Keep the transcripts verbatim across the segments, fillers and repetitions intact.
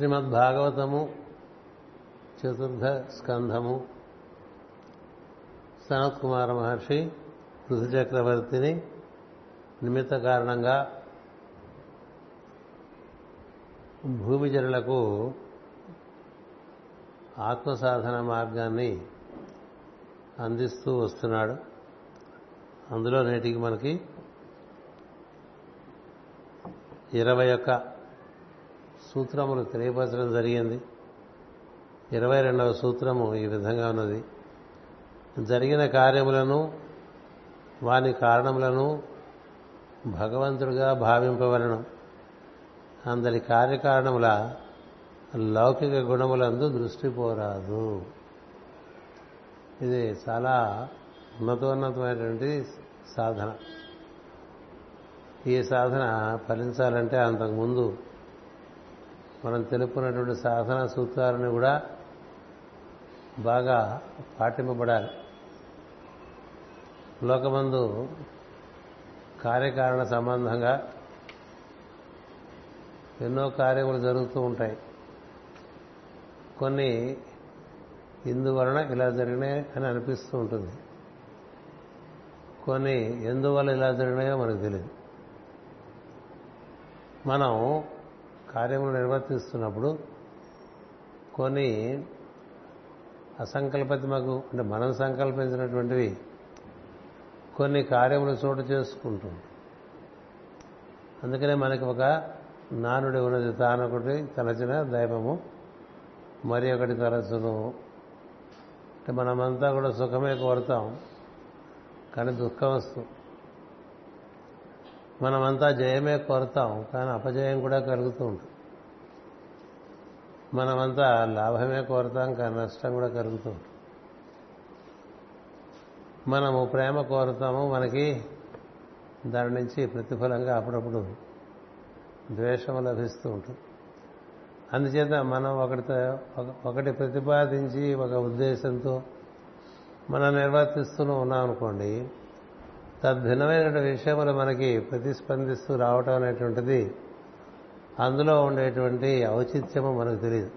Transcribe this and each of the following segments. శ్రీమద్భాగవతము చతుర్థ స్కంధము సనత్కుమార మహర్షి ఋషుచక్రవర్తిని నిమిత్త కారణంగా భూమి జనులకు ఆత్మసాధన మార్గాన్ని అందిస్తూ వస్తున్నాడు. అందులో నేటికి మనకి ఇరవై ఒక్క సూత్రములు తెలియపరచడం జరిగింది. ఇరవై రెండవ సూత్రము ఈ విధంగా ఉన్నది. జరిగిన కార్యములను వాని కారణములను భగవంతుడిగా భావింపవలను. అందరి కార్యకారణముల లౌకిక గుణములందు దృష్టి పోరాదు. ఇది చాలా ఉన్నతోన్నతమైనటువంటి సాధన. ఈ సాధన ఫలించాలంటే అంతకుముందు మనం తెలుపుకున్నటువంటి సాధన సూత్రాలను కూడా బాగా పాటింపబడాలి. లోకమందు కార్యకారణ సంబంధంగా ఎన్నో కార్యములు జరుగుతూ ఉంటాయి. కొన్ని ఇందువలన ఇలా జరిగినాయి అని అనిపిస్తూ ఉంటుంది, కొన్ని ఎందువల్ల ఇలా జరిగినాయో మనకు తెలియదు. మనం కార్యములు నిర్వర్తిస్తున్నప్పుడు కొన్ని అసంకల్పతిమకు అంటే మనం సంకల్పించినటువంటివి కొన్ని కార్యములు చోటు చేసుకుంటుంది. అందుకనే మనకి ఒక నానుడి ఉన్నది, తానొకటి తలచిన దైవము మరి ఒకటి తలచును. అంటే మనమంతా కూడా సుఖమే కోరుతాం, కానీ దుఃఖం వస్తుంది. మనమంతా జయమే కోరుతాం, కానీ అపజయం కూడా కలుగుతూ ఉంటుంది. మనమంతా లాభమే కోరుతాం, కానీ నష్టం కూడా కలుగుతూ ఉంటుంది. మనము ప్రేమ కోరుతాము, మనకి దాని నుంచి ప్రతిఫలంగా అప్పుడప్పుడు ద్వేషం లభిస్తూ ఉంటుంది. అందుచేత మనం ఒకటితో ఒకటి ప్రతిపాదించి ఒక ఉద్దేశంతో మనం నిర్వర్తిస్తూనే ఉన్నాం అనుకోండి, తద్భిన్నమైన విషయములు మనకి ప్రతిస్పందిస్తూ రావటం అనేటువంటిది అందులో ఉండేటువంటి ఔచిత్యము మనకు తెలియదు.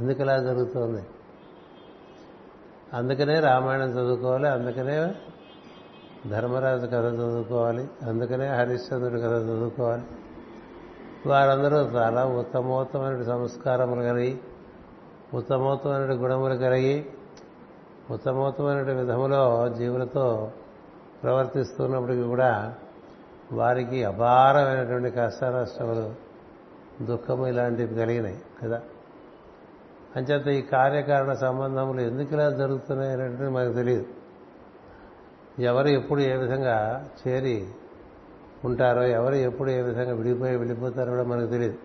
ఎందుకు ఇలా జరుగుతోంది? అందుకనే రామాయణం చదువుకోవాలి, అందుకనే ధర్మరాజు కథ చదువుకోవాలి, అందుకనే హరిశ్చంద్రుడు కథ చదువుకోవాలి. వారందరూ చాలా ఉత్తమోత్తమైన సంస్కారములు కలిగి, ఉత్తమోత్తమైన గుణములు కలిగి, ఉత్తమోత్తమైన విధములో జీవులతో ప్రవర్తిస్తున్నప్పటికీ కూడా వారికి అపారమైనటువంటి కష్ట నష్టములు దుఃఖము ఇలాంటివి కలిగినాయి కదా. అంచేత ఈ కార్యకారణ సంబంధములు ఎందుకు ఇలా జరుగుతున్నాయి అంటే మనకు తెలియదు. ఎవరు ఎప్పుడు ఏ విధంగా చేరి ఉంటారో, ఎవరు ఎప్పుడు ఏ విధంగా విడిపోయి వెళ్ళిపోతారో కూడా మనకు తెలియదు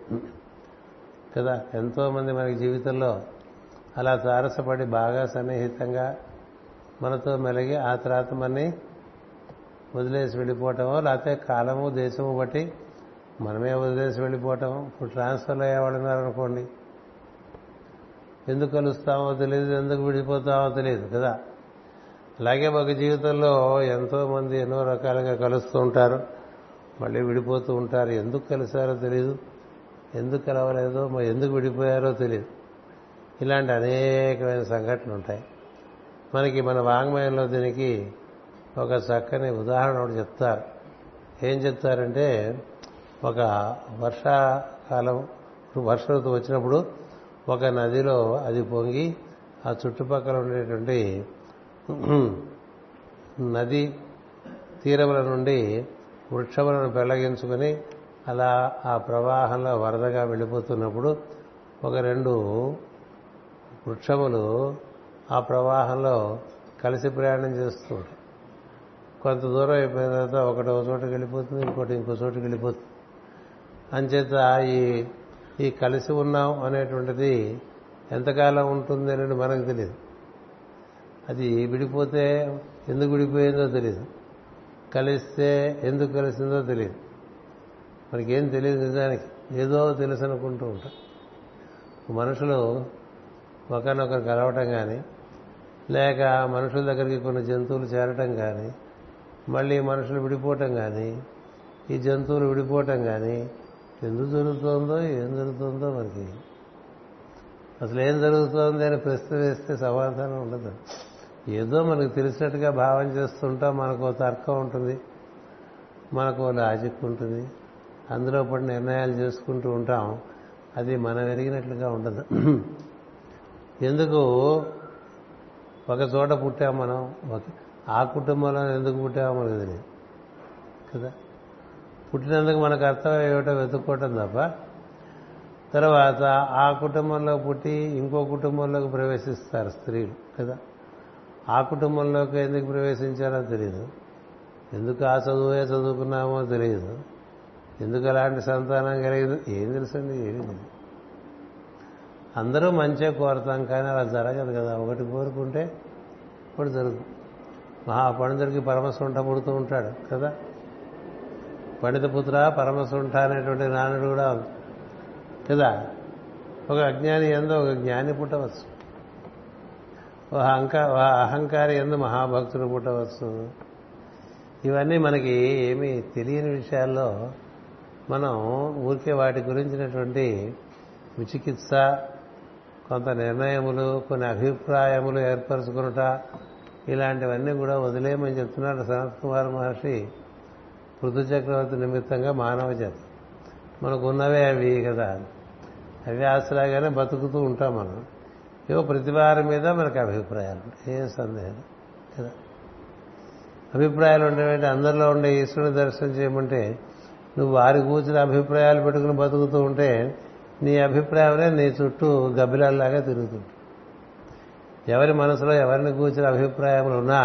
కదా. ఎంతోమంది మనకి జీవితంలో అలా తారసపడి బాగా సన్నిహితంగా మనతో మెలిగి ఆ తర్వాత మనని వదిలేసి వెళ్ళిపోవటమో, లేకపోతే కాలము దేశము బట్టి మనమే వదిలేసి వెళ్ళిపోవటం. ఇప్పుడు ట్రాన్స్ఫర్ అయ్యేవాళ్ళు ఉన్నారనుకోండి, ఎందుకు కలుస్తామో తెలియదు, ఎందుకు విడిపోతామో తెలియదు కదా. అలాగే ఒక జీవితంలో ఎంతోమంది ఎన్నో రకాలుగా కలుస్తూ ఉంటారు, మళ్ళీ విడిపోతూ ఉంటారు. ఎందుకు కలిశారో తెలియదు, ఎందుకు కలవలేదో, ఎందుకు విడిపోయారో తెలియదు. ఇలాంటి అనేకమైన సంఘటనలు ఉంటాయి. మనకి మన వాంగ్మయంలో దీనికి ఒక చక్కని ఉదాహరణ ఒకటి చెప్తారు. ఏం చెప్తారంటే, ఒక వర్షాకాలం వర్ష ఋతువు వచ్చినప్పుడు ఒక నదిలో అది పొంగి ఆ చుట్టుపక్కల ఉండేటువంటి నది తీరముల నుండి వృక్షములను పెళ్లగించుకుని అలా ఆ ప్రవాహంలో వరదగా వెళ్ళిపోతున్నప్పుడు ఒక రెండు వృక్షములు ఆ ప్రవాహంలో కలిసి ప్రయాణం చేస్తూ ఉంటాయి. కొంత దూరం అయిపోయిన తర్వాత ఒకటి ఒక చోటుకి వెళ్ళిపోతుంది, ఇంకోటి ఇంకో చోటుకి వెళ్ళిపోతుంది. అంచేత ఈ ఈ కలిసి ఉన్నాం అనేటువంటిది ఎంతకాలం ఉంటుంది అనేది మనకు తెలియదు. అది విడిపోతే ఎందుకు విడిపోయిందో తెలియదు, కలిస్తే ఎందుకు కలిసిందో తెలియదు. మనకేం తెలియదు నిజానికి, ఏదో తెలుసు అనుకుంటూ ఉంటాం. మనుషులు ఒకరినొకరు కలవటం కానీ, లేక మనుషుల దగ్గరికి కొన్ని జంతువులు చేరటం కానీ, మళ్ళీ మనుషులు విడిపోవటం కానీ, ఈ జంతువులు విడిపోవటం కానీ ఎందుకు జరుగుతుందో ఏం జరుగుతుందో మనకి అసలు ఏం జరుగుతోంది అని ప్రశ్న వేస్తే సమాధానం ఉండదు. ఏదో మనకు తెలిసినట్టుగా భావం చేస్తుంటాం. మనకు తర్కం ఉంటుంది, మనకు లాజిక్ ఉంటుంది, అందులో పడి నిర్ణయాలు చేసుకుంటూ ఉంటాం. అది మనం ఎరిగినట్లుగా ఉండదు. ఎందుకు ఒక చోట పుట్టాం మనం, ఆ కుటుంబంలో ఎందుకు పుట్టామో మనకు తెలియదు కదా. పుట్టినందుకు మనకు అర్థం ఏమిటో వెతుక్కోవటం తప్ప, తర్వాత ఆ కుటుంబంలో పుట్టి ఇంకో కుటుంబంలోకి ప్రవేశిస్తారు స్త్రీలు కదా. ఆ కుటుంబంలోకి ఎందుకు ప్రవేశించారో తెలియదు, ఎందుకు ఆ చదువే చదువుకున్నామో తెలియదు, ఎందుకు అలాంటి సంతానం కలిగింది ఏం తెలుసండి? ఏమి తెలియదు. అందరూ మంచిగా కోరుతాం, కానీ అలా జరగదు కదా. ఒకటి కోరుకుంటే ఒకటి జరుగుతుంది. మహా పండితుడికి పరమసుంఠ పుడుతూ ఉంటాడు కదా. పండిత పుత్ర పరమసుంఠ అనేటువంటి నానుడు కూడా ఉంది కదా. ఒక అజ్ఞాని ఎందు ఒక జ్ఞాని పుట్టవచ్చు, ఒక అహంకా అహంకారి ఎందు మహాభక్తుడు పుట్టవచ్చు. ఇవన్నీ మనకి ఏమీ తెలియని విషయాల్లో మనం ఊరికే వాటి గురించినటువంటి విచికిత్స, కొంత నిర్ణయములు, కొన్ని అభిప్రాయములు ఏర్పరచుకునుట, ఇలాంటివన్నీ కూడా వదిలేమని చెప్తున్నాడు సనత్కుమార మహర్షి. పృథు చక్రవర్తి నిమిత్తంగా మానవ జాతి మనకున్నవే అవి కదా. అవి ఆశలాగానే బతుకుతూ ఉంటాం మనం. ఏవో ప్రతి వారి మీద మనకు అభిప్రాయాలు, ఏ సందేహం కదా. అభిప్రాయాలు ఉండేవంటే అందరిలో ఉండే ఈశ్వరుని దర్శనం చేయమంటే నువ్వు వారి కూర్చుని అభిప్రాయాలు పెట్టుకుని బతుకుతూ ఉంటే నీ అభిప్రాయమే నీ చుట్టూ గబ్బిలాల్లాగా తిరుగుతుంటాయి. ఎవరి మనసులో ఎవరిని కూర్చుని అభిప్రాయములు ఉన్నా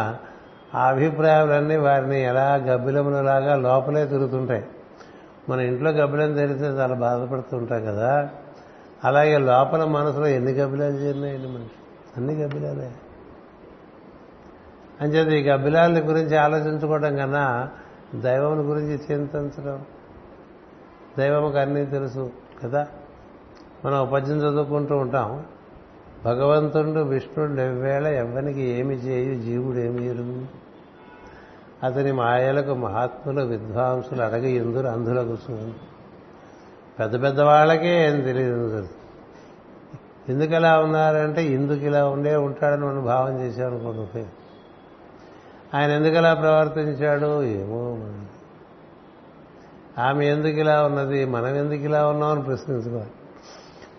ఆ అభిప్రాయాలన్నీ వారిని ఎలా గబ్బిలములలాగా లోపలే తిరుగుతుంటాయి. మన ఇంట్లో గబ్బిలం తెరిస్తే చాలా బాధపడుతుంటాం కదా. అలాగే లోపల మనసులో ఎన్ని గబ్బిలాలు చేరినాయండి మనిషి, అన్ని గబ్బిలాలే. అంచేత ఈ గబ్బిలాల గురించి ఆలోచించుకోవడం కన్నా దైవం గురించి చింతించడం. దైవంకు అన్నీ తెలుసు కదా. మనం పద్యం చదువుకుంటూ ఉంటాం. భగవంతుడు విష్ణుడు ఎవ్వేళ ఎవ్వనికి ఏమి చేయు, జీవుడు ఏమి ఎరుగు, అతని మాయలకు మహాత్ములు విద్వాంసులు అడగ ఎందురు అందుల కూర్చుని. పెద్ద పెద్దవాళ్ళకే ఏం తెలియదు. ఎందుకు ఇలా ఉన్నారంటే ఇందుకు ఇలా ఉండే ఉంటాడని మనం భావం చేశామనుకోండి. ఆయన ఎందుకు ఇలా ప్రవర్తించాడు ఏమో మనకి, ఆమె ఎందుకు ఇలా ఉన్నది, మనం ఎందుకు ఇలా ఉన్నామని ప్రశ్నించుకోవాలి.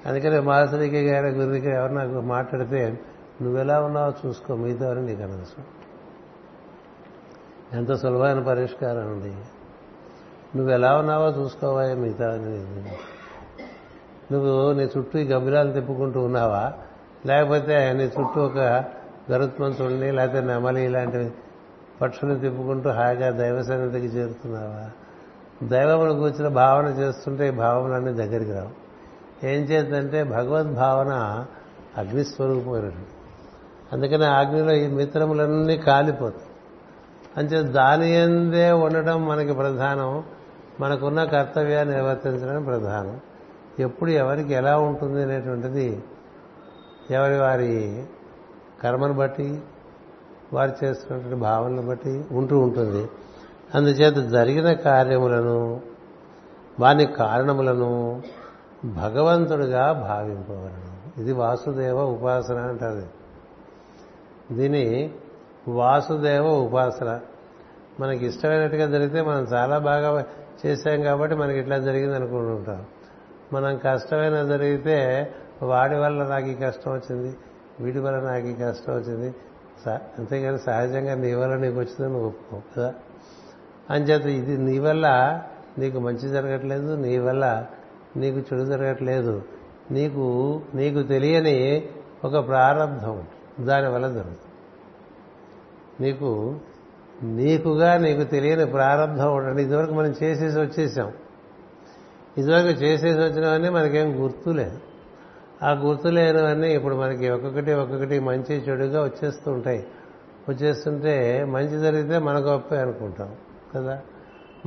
అందుకనే మాసరికి గారి గురికి ఎవరు నాకు మాట్లాడితే నువ్వెలా ఉన్నావో చూసుకో, మిగతా అని నీకు అనవసరం. ఎంత సులభమైన పరిష్కారం అండి. నువ్వు ఎలా ఉన్నావో చూసుకోవా, మిగతా అని. నువ్వు నీ చుట్టూ ఈ గబ్బిలాలు తిప్పుకుంటూ ఉన్నావా, లేకపోతే నీ చుట్టూ ఒక గరుత్మంతుడిని లేకపోతే నెమలి ఇలాంటివి పక్షులు తిప్పుకుంటూ హాయిగా దైవ సన్నిధికి చేరుతున్నావా? దైవమును కూర్చుని భావన చేస్తుంటే ఈ భావనలన్నీ దగ్గరికి రావు. ఏం చేద్దంటే భగవద్భావన అగ్నిస్వరూపమైనటువంటి, అందుకని అగ్నిలో ఈ మిత్రములన్నీ కాలిపోతాయి. అంటే దాని ఎందే ఉండడం మనకి ప్రధానం. మనకున్న కర్తవ్యాన్ని నిర్వర్తించడం ప్రధానం. ఎప్పుడు ఎవరికి ఎలా ఉంటుంది అనేటువంటిది ఎవరి వారి కర్మను బట్టి, వారు చేస్తున్నటువంటి భావనను బట్టి ఉంటూ ఉంటుంది. అందుచేత జరిగిన కార్యములను, వాని కారణములను భగవంతుడిగా భావింపవలను. ఇది వాసుదేవ ఉపాసన అంటారు. దీని వాసుదేవ ఉపాసన. మనకి ఇష్టమైనట్టుగా జరిగితే మనం చాలా బాగా చేశాం కాబట్టి మనకి ఇట్లా జరిగింది అనుకుంటుంటాం. మనం కష్టమైన జరిగితే వాడి వల్ల నాకు ఈ కష్టం వచ్చింది, వీడి వల్ల నాకు ఈ కష్టం వచ్చింది, అంతేగాని సహజంగా నీ వల్ల నీకు వచ్చిందని ఒప్పుకో కదా. అంచేత ఇది నీ వల్ల నీకు మంచి జరగట్లేదు, నీ వల్ల నీకు చెడు జరగట్లేదు, నీకు నీకు తెలియని ఒక ప్రారంభం దానివల్ల జరుగుతుంది. నీకు నీకుగా నీకు తెలియని ప్రారంభం ఉండండి. ఇదివరకు మనం చేసేసి వచ్చేసాం, ఇదివరకు చేసేసి వచ్చినవన్నీ మనకేం గుర్తు లేదు. ఆ గుర్తు లేనివన్నీ ఇప్పుడు మనకి ఒక్కొక్కటి ఒక్కొక్కటి మంచి చెడుగా వచ్చేస్తూ ఉంటాయి. వచ్చేస్తుంటే మంచి జరిగితే మన గొప్ప అనుకుంటాం కదా,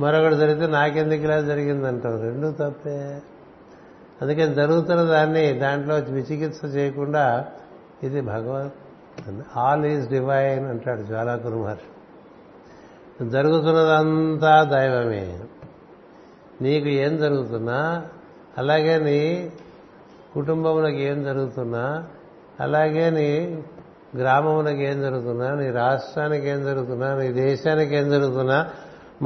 మరొకటి జరిగితే నాకెందుకు ఇలా జరిగిందంటాం. రెండూ తప్పే. అందుకే జరుగుతున్న దాన్ని దాంట్లో విచికిత్స చేయకుండా ఇది భగవద్ ఆల్ ఈజ్ డివైన్ అంటాడు జ్వాలా మహర్షి. జరుగుతున్నదంతా దైవమే. నీకు ఏం జరుగుతున్నా అలాగే నీ కుటుంబమునకు ఏం జరుగుతున్నా, అలాగే నీ గ్రామమునకు ఏం జరుగుతున్నా, నీ రాష్ట్రానికి ఏం జరుగుతున్నా, నీ దేశానికి ఏం జరుగుతున్నా,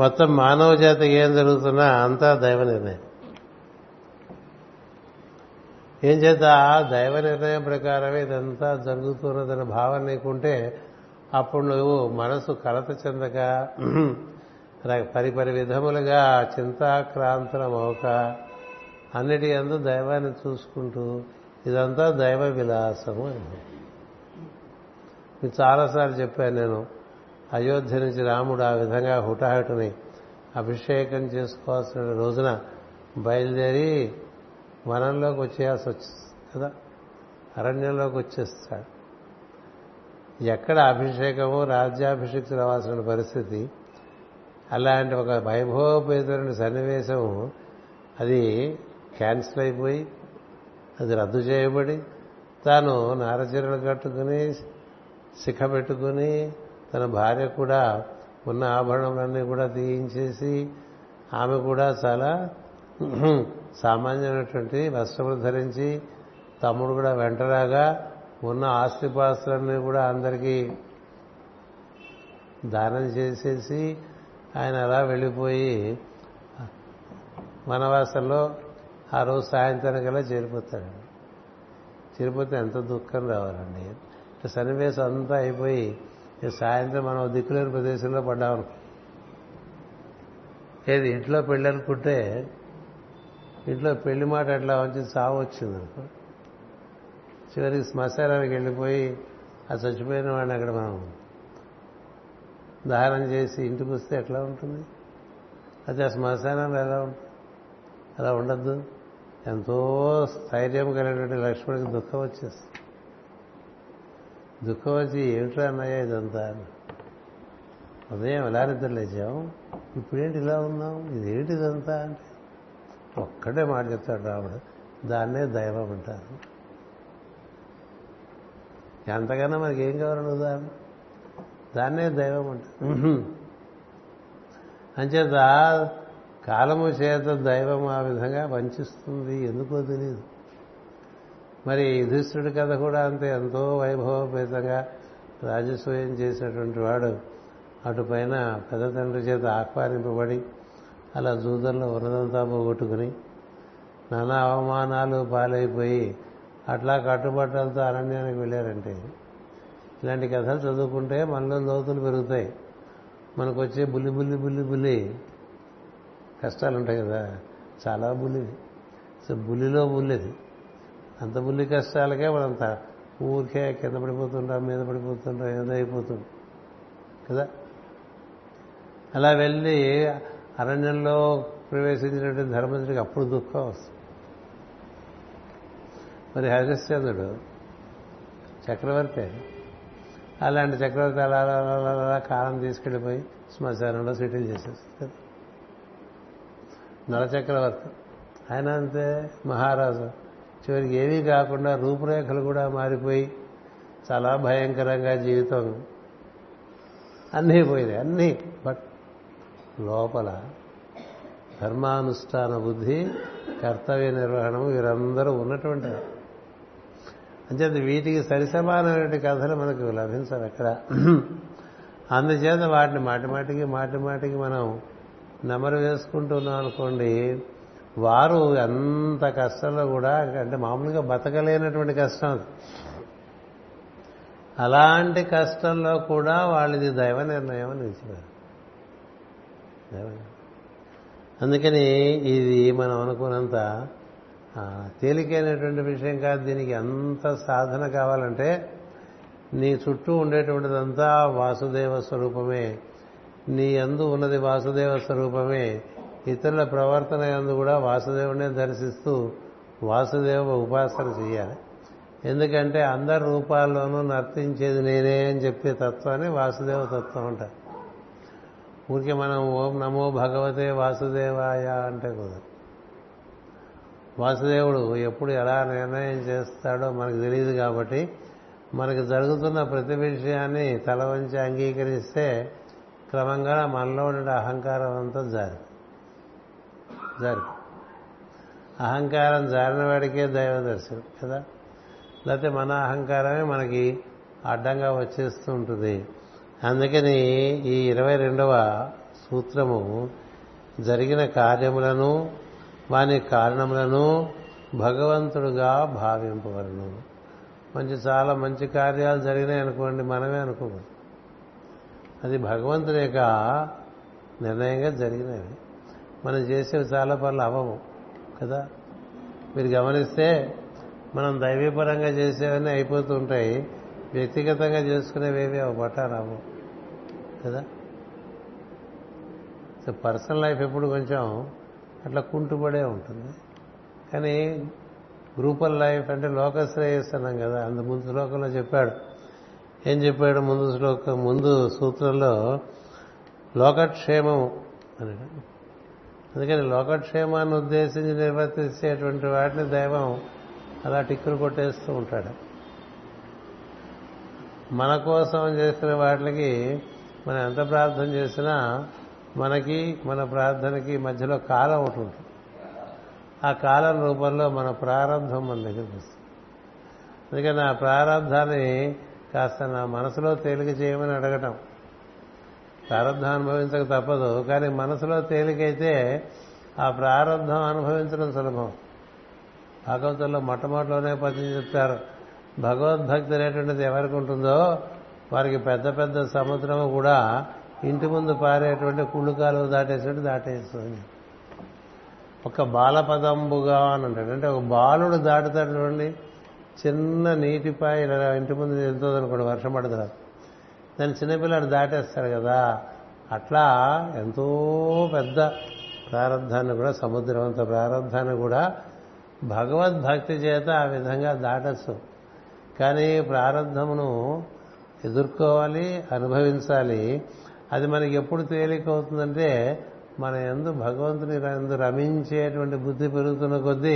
మొత్తం మానవ జాతికి ఏం జరుగుతున్నా అంతా దైవ నిర్ణయం. ఏం చేత ఆ దైవ నిర్ణయం ప్రకారమే ఇదంతా జరుగుతున్నదన్న భావన నీకుంటే అప్పుడు నువ్వు మనసు కలత చెందక పరి పరి విధములుగా చింతాక్రాంతరం అవక అన్నిటి యందు దైవాన్ని చూసుకుంటూ ఇదంతా దైవ విలాసము అని చాలాసార్లు చెప్పాను నేను. అయోధ్య నుంచి రాముడు ఆ విధంగా హుటాహుటిని అభిషేకం చేసుకోవాల్సిన రోజున బయలుదేరి వనంలోకి వచ్చేయాల్సి వచ్చింది కదా, అరణ్యంలోకి వచ్చేస్తాడు. ఎక్కడ అభిషేకము రాజ్యాభిషిక్తులవాల్సిన పరిస్థితి, అలాంటి ఒక వైభవపేతమైన సన్నివేశము అది క్యాన్సిల్ అయిపోయి అది రద్దు చేయబడి తాను నారచీరలు కట్టుకుని శిఖ పెట్టుకుని తన భార్య కూడా ఉన్న ఆభరణములన్నీ కూడా తీయించేసి ఆమె కూడా చాలా సామాన్యమైనటువంటి వస్త్రములు ధరించి తమ్ముడు కూడా వెంటరాగా ఉన్న ఆస్తిపాస్తులన్నీ కూడా అందరికీ దానం చేసేసి ఆయన అలా వెళ్ళిపోయి వనవాసంలో ఆ రోజు సాయంత్రానికి అలా చేరిపోతాడు. చేరిపోతే ఎంత దుఃఖం రావాలండి. సన్నివేశం అంతా అయిపోయి సాయంత్రం మనం దిక్కులేని ప్రదేశంలో పడ్డాము. ఏది ఇంట్లో పెళ్ళి అనుకుంటే ఇంట్లో పెళ్లి మాట అట్లా వచ్చి సాగు వచ్చింది అనుకో, చివరికి శ్మశానానికి వెళ్ళిపోయి ఆ చచ్చిపోయిన వాడిని అక్కడ మనం దహనం చేసి ఇంటికి వస్తే ఎట్లా ఉంటుంది? అయితే ఆ శ్మశానంలో ఎలా ఉంటుంది? అలా ఉండద్దు. ఎంతో స్థైర్యం కలిగినటువంటి లక్ష్మణుడికి దుఃఖం వచ్చేస్తుంది. దుఃఖం వచ్చి ఏమిట్రా అన్నాయా ఇదంతా, ఉదయం ఎలా నిద్ర లేచాం, ఇప్పుడేంటి ఇలా ఉన్నాం, ఇదేంటి ఇదంతా అంటే ఒక్కడే మాట చెప్తాడు రాముడు, దాన్నే దైవం అంటారు. అంతకన్నా మనకి ఏం కావాలన్నా దాన్ని దాన్నే దైవం అంటారు. అంచేత కాలము చేత దైవం ఆ విధంగా వంచిస్తుంది, ఎందుకో తెలియదు. మరి యుధిష్ఠిరుడి కథ కూడా అంతే, ఎంతో వైభవపేతంగా రాజసూయం చేసినటువంటి వాడు అటుపైన పెద్ద తండ్రి చేత ఆహ్వానింపబడి అలా జూదంలో ఉన్నదంతా పోగొట్టుకుని నానా అవమానాలు పాలైపోయి అట్లా కట్టుబట్టలతో అరణ్యానికి వెళ్ళారంటే ఇలాంటి కథలు చదువుకుంటే మనలో లోతులు పెరుగుతాయి. మనకు వచ్చే బుల్లి బుల్లి బుల్లి బుల్లి కష్టాలు ఉంటాయి కదా, చాలా బుల్లిది. సో బుల్లిలో బుల్లిది, అంత బుల్లి కష్టాలకే మనంత ఊరికే కింద పడిపోతుంటాం, మీద పడిపోతుంటాం, ఏదో అయిపోతుంది కదా. అలా వెళ్ళి అరణ్యంలో ప్రవేశించినటువంటి ధర్మరాజుడికి అప్పుడు దుఃఖం వస్తుంది. మరి హరిశ్చంద్రుడు చక్రవర్తి, అలాంటి చక్రవర్తి అలా అలా కాలం తీసుకెళ్ళిపోయి శ్మశానంలో సెటిల్ చేసేస్తుంది కదా. నల చక్రవర్తి ఆయన అంతే, మహారాజు చివరికి ఏమీ కాకుండా రూపురేఖలు కూడా మారిపోయి చాలా భయంకరంగా జీవితం అన్నీ పోయినాయి అన్నీ. బట్ లోపల ధర్మానుష్ఠాన బుద్ధి, కర్తవ్య నిర్వహణము వీరందరూ ఉన్నటువంటి. అంచేత వీటికి సరిసమానమైన కథలు మనకు లభించాలి అక్కడ. అందుచేత వాటిని మాటిమాటికి మాటిమాటికి మనం నెమరు వేసుకుంటున్నాం అనుకోండి, వారు అంత కష్టంలో కూడా అంటే మామూలుగా బతకలేనటువంటి కష్టం అది. అలాంటి కష్టంలో కూడా వాళ్ళది దైవ నిర్ణయం అని నిలిచిపోయారు. అందుకని ఇది మనం అనుకున్నంత తేలికైనటువంటి విషయం కాదు. దీనికి అంత సాధన కావాలంటే నీ చుట్టూ ఉండేటువంటిదంతా వాసుదేవ స్వరూపమే, నీ యందు ఉన్నది వాసుదేవ స్వరూపమే, ఇతరుల ప్రవర్తన యందు కూడా వాసుదేవునే దర్శిస్తూ వాసుదేవ ఉపాసన చేయాలి. ఎందుకంటే అందరి రూపాల్లోనూ నర్తించేది నేనే అని చెప్పే తత్వాన్ని వాసుదేవ తత్వం అంటారు. ఊరికే మనం ఓం నమో భగవతే వాసుదేవాయ అంటే కదా, వాసుదేవుడు ఎప్పుడు ఎలా నిర్ణయం చేస్తాడో మనకు తెలియదు. కాబట్టి మనకు జరుగుతున్న ప్రతి విషయాన్ని తల వంచి అంగీకరిస్తే క్రమంగా మనలో ఉండే అహంకారం అంతా జారి జారి అహంకారం జారిన వాడికే దైవ దర్శనం కదా. లేకపోతే మన అహంకారమే మనకి అడ్డంగా వచ్చేస్తూ ఉంటుంది. అందుకని ఈ ఇరవై రెండవ సూత్రము జరిగిన కార్యములను వాని కారణములను భగవంతుడుగా భావింపవలను. మంచి చాలా మంచి కార్యాలు జరిగినాయి అనుకోండి, మనమే అనుకోకూడదు, అది భగవంతుని యొక్క నిర్ణయంగా జరిగినవి. మనం చేసేవి చాలా పనులు అవము కదా. మీరు గమనిస్తే మనం దైవీపరంగా చేసేవన్నీ అయిపోతూ ఉంటాయి, వ్యక్తిగతంగా చేసుకునేవేవి అవి పట్టారాము కదా. సో పర్సనల్ లైఫ్ ఎప్పుడు కొంచెం అట్లా కుంటుపడే ఉంటుంది. కానీ గ్రూపల్ లైఫ్ అంటే లోక శ్రేయస్ అన్నాం కదా. అందు ముందు శ్లోకంలో చెప్పాడు, ఏం చెప్పాడు ముందు శ్లోకం ముందు సూత్రంలో? లోకక్షేమము అని. అందుకని లోకక్షేమాన్ని ఉద్దేశించి నిర్వర్తించేటువంటి వాటిని దైవం అలా టిక్కులు కొట్టేస్తూ ఉంటాడు. మన కోసం చేసిన వాటికి మనం ఎంత ప్రార్థన చేసినా మనకి మన ప్రార్థనకి మధ్యలో కాలం ఒకటి ఉంటుంది. ఆ కాలం రూపంలో మన ప్రారంభం మన దగ్గరికి వస్తుంది. అందుకని నా ప్రారంధాన్ని కాస్త నా మనసులో తేలిక చేయమని అడగటం. ప్రారంధం అనుభవించక తప్పదు, కానీ మనసులో తేలికైతే ఆ ప్రారంధం అనుభవించడం సులభం. భాగవతంలో మొట్టమొదటిలోనే పద్యం చెప్తారు, భగవద్భక్తి అనేటువంటిది ఎవరికి ఉంటుందో వారికి పెద్ద పెద్ద సముద్రము కూడా ఇంటి ముందు పారేటువంటి కుళ్ళు కాలువ దాటేసేటువంటి దాటేస్తుంది. ఒక బాలపదంబుగా అని అంటాడు. అంటే ఒక బాలుడు దాటుతాడు చూడండి, చిన్న నీటిపై ఇలా ఇంటి ముందు వెళ్తుంది అనుకోండి, వర్షం పడుతుంది, దాన్ని చిన్నపిల్లాడు దాటేస్తాడు కదా. అట్లా ఎంతో పెద్ద ప్రారంధాన్ని కూడా, సముద్రం అంత ప్రారంధాన్ని కూడా భగవద్భక్తి చేత ఆ విధంగా దాటచ్చు. కానీ ప్రారంధమును ఎదుర్కోవాలి, అనుభవించాలి. అది మనకి ఎప్పుడు తేలికవుతుందంటే మన యందు భగవంతుని యందు రమించేటువంటి బుద్ధి పెరుగుతున్న కొద్దీ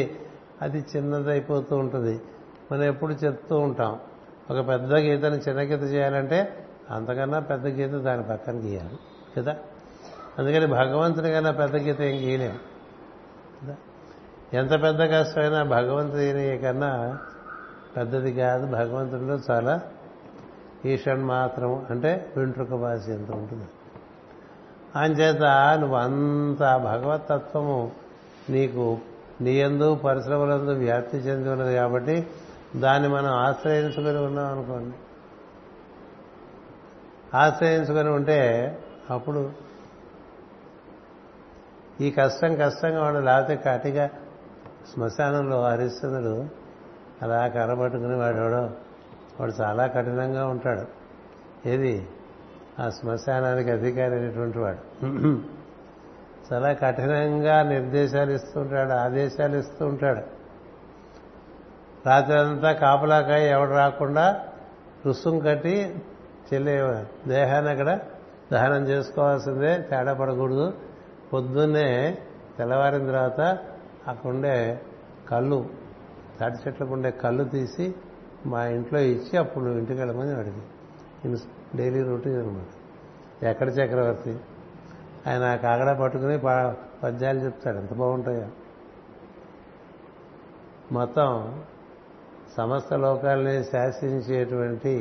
అది చిన్నదైపోతూ ఉంటుంది. మనం ఎప్పుడు చెప్తూ ఉంటాం, ఒక పెద్ద గీతని చిన్న గీత చేయాలంటే అంతకన్నా పెద్ద గీత దాని పక్కన గీయాలి కదా. అందుకని భగవంతుని కన్నా పెద్ద గీత ఏం గీయలేము కదా. ఎంత పెద్ద కష్టమైనా భగవంతుని కన్నా పెద్దది కాదు. భగవంతుడిలో చాలా ఈషన్ మాత్రం అంటే వెంట్రుక వాసి ఎంత ఉంటుంది. అంచేత నువ్వు అంత భగవతత్వము నీకు నీయందు పరిశ్రమలందు వ్యాప్తి చెంది ఉన్నది కాబట్టి దాన్ని మనం ఆశ్రయించుకొని ఉన్నాం అనుకోండి. ఆశ్రయించుకొని ఉంటే అప్పుడు ఈ కష్టం కష్టంగా ఉండాలి. లేకపోతే కాటిగా శ్మశానంలో హరిశ్చంద్రుడు అలా కరబట్టుకుని వాడేవాడు వాడు చాలా కఠినంగా ఉంటాడు. ఏది ఆ శ్మశానానికి అధికారి అయినటువంటి వాడు చాలా కఠినంగా నిర్దేశాలు ఇస్తూ ఉంటాడు, ఆదేశాలు ఇస్తూ ఉంటాడు. రాత్రి అంతా కాపలాకాయ ఎవడు రాకుండా రుసుం కట్టి చెల్లే దేహాన్ని అక్కడ దహనం చేసుకోవాల్సిందే, తేడా పడకూడదు. పొద్దున్నే తెల్లవారిన తర్వాత అక్కడుండే కళ్ళు, తాటి చెట్లకు ఉండే కళ్ళు తీసి మా ఇంట్లో ఇచ్చి అప్పుడు నువ్వు ఇంటికి వెళ్ళమని అడిగి డైలీ రొటీన్ అనమాట. ఎక్కడ చక్రవర్తి ఆయన కాగడా పట్టుకుని పద్యాలు చెప్తాడు, ఎంత బాగుంటాయో. మొత్తం సమస్త లోకాలని శాసించేటువంటి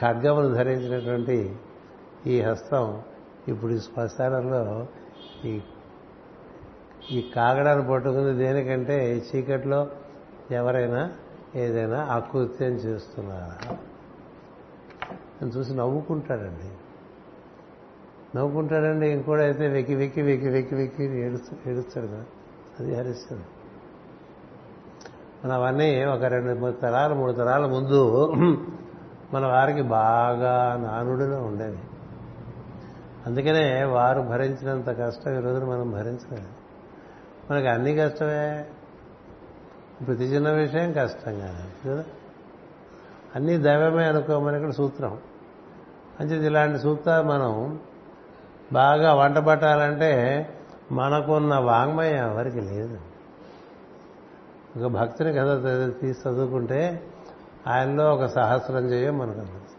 ఖడ్గమును ధరించినటువంటి ఈ హస్తం ఇప్పుడు ఈ శ్మశానంలో ఈ ఈ కాగడాను పట్టుకుని దేనికంటే చీకట్లో ఎవరైనా ఏదైనా అకృత్యం చేస్తున్నారా అని చూసి నవ్వుకుంటాడండి నవ్వుకుంటాడండి ఇంకోడైతే వెక్కి వెక్కి వెక్కి వెక్కి వెక్కి ఏడుస్తూ ఏడుస్తాడు కదా, అది హరిస్తుంది. మనం అవన్నీ ఒక రెండు మూడు తరాలు మూడు తరాల ముందు మన వారికి బాగా నానుడిలో ఉండేది. అందుకనే వారు భరించినంత కష్టం ఈ రోజున మనం భరించలేదు. మనకి అన్ని కష్టమే, ప్రతి చిన్న విషయం కష్టంగా కదా. అన్నీ దైవమే అనుకోమని ఇక్కడ సూత్రం. అంటే ఇలాంటి సూత్రాలు మనం బాగా వంట పట్టాలంటే మనకున్న వాంగ్మయం ఎవరికి లేదు. ఒక భక్తుని కథ తీసి చదువుకుంటే ఆయనలో ఒక సహస్రం చేయం మనకు తెలుసు.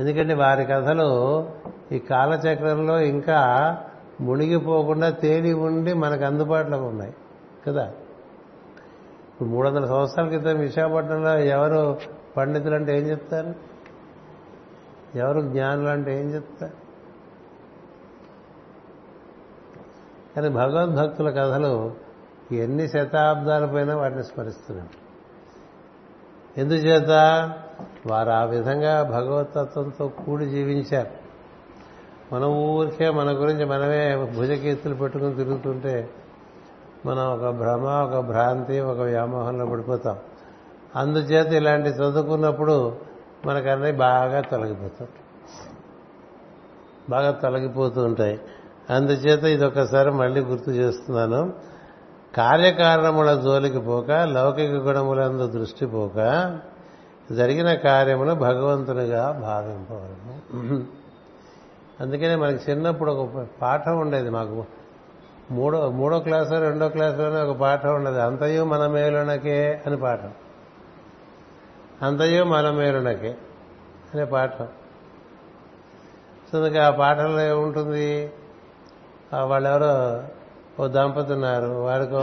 ఎందుకంటే వారి కథలు ఈ కాలచక్రంలో ఇంకా మునిగిపోకుండా తేలి ఉండి మనకు అందుబాటులో ఉన్నాయి కదా. ఇప్పుడు మూడు వందల సంవత్సరాల క్రితం విశాఖపట్నంలో ఎవరు పండితులు అంటే ఏం చెప్తారు, ఎవరు జ్ఞానులు అంటే ఏం చెప్తారు? కానీ భగవద్భక్తుల కథలు ఎన్ని శతాబ్దాల పైన వాటిని స్మరిస్తున్నాం. ఎందుచేత వారు ఆ విధంగా భగవతత్వంతో కూడి జీవించారు. మన ఊరికే మన గురించి మనమే భుజకీర్తులు పెట్టుకుని తిరుగుతుంటే మనం ఒక భ్రమ, ఒక భ్రాంతి, ఒక వ్యామోహంలో పడిపోతాం. అందుచేత ఇలాంటి చదువుకున్నప్పుడు మనకన్నీ బాగా తొలగిపోతాం, బాగా తొలగిపోతూ ఉంటాయి. అందుచేత ఇదొకసారి మళ్ళీ గుర్తు చేస్తున్నాను. కార్యకారణముల జోలికి పోక, లౌకిక గుణములందు దృష్టి పోక, జరిగిన కార్యమును భగవంతునిగా భావింపవలెను. అందుకనే మనకి చిన్నప్పుడు ఒక పాఠం ఉండేది. మాకు మూడో మూడో క్లాసు రెండో క్లాసులోనే ఒక పాఠం ఉండేది, అంతయు మన మేలునకే అని పాఠం. అంతయు మన మేలునకే అనే పాఠం. సో అందుకే ఆ పాఠంలో ఏముంటుంది, వాళ్ళెవరో ఓ దంపతి ఉన్నారు, వారికో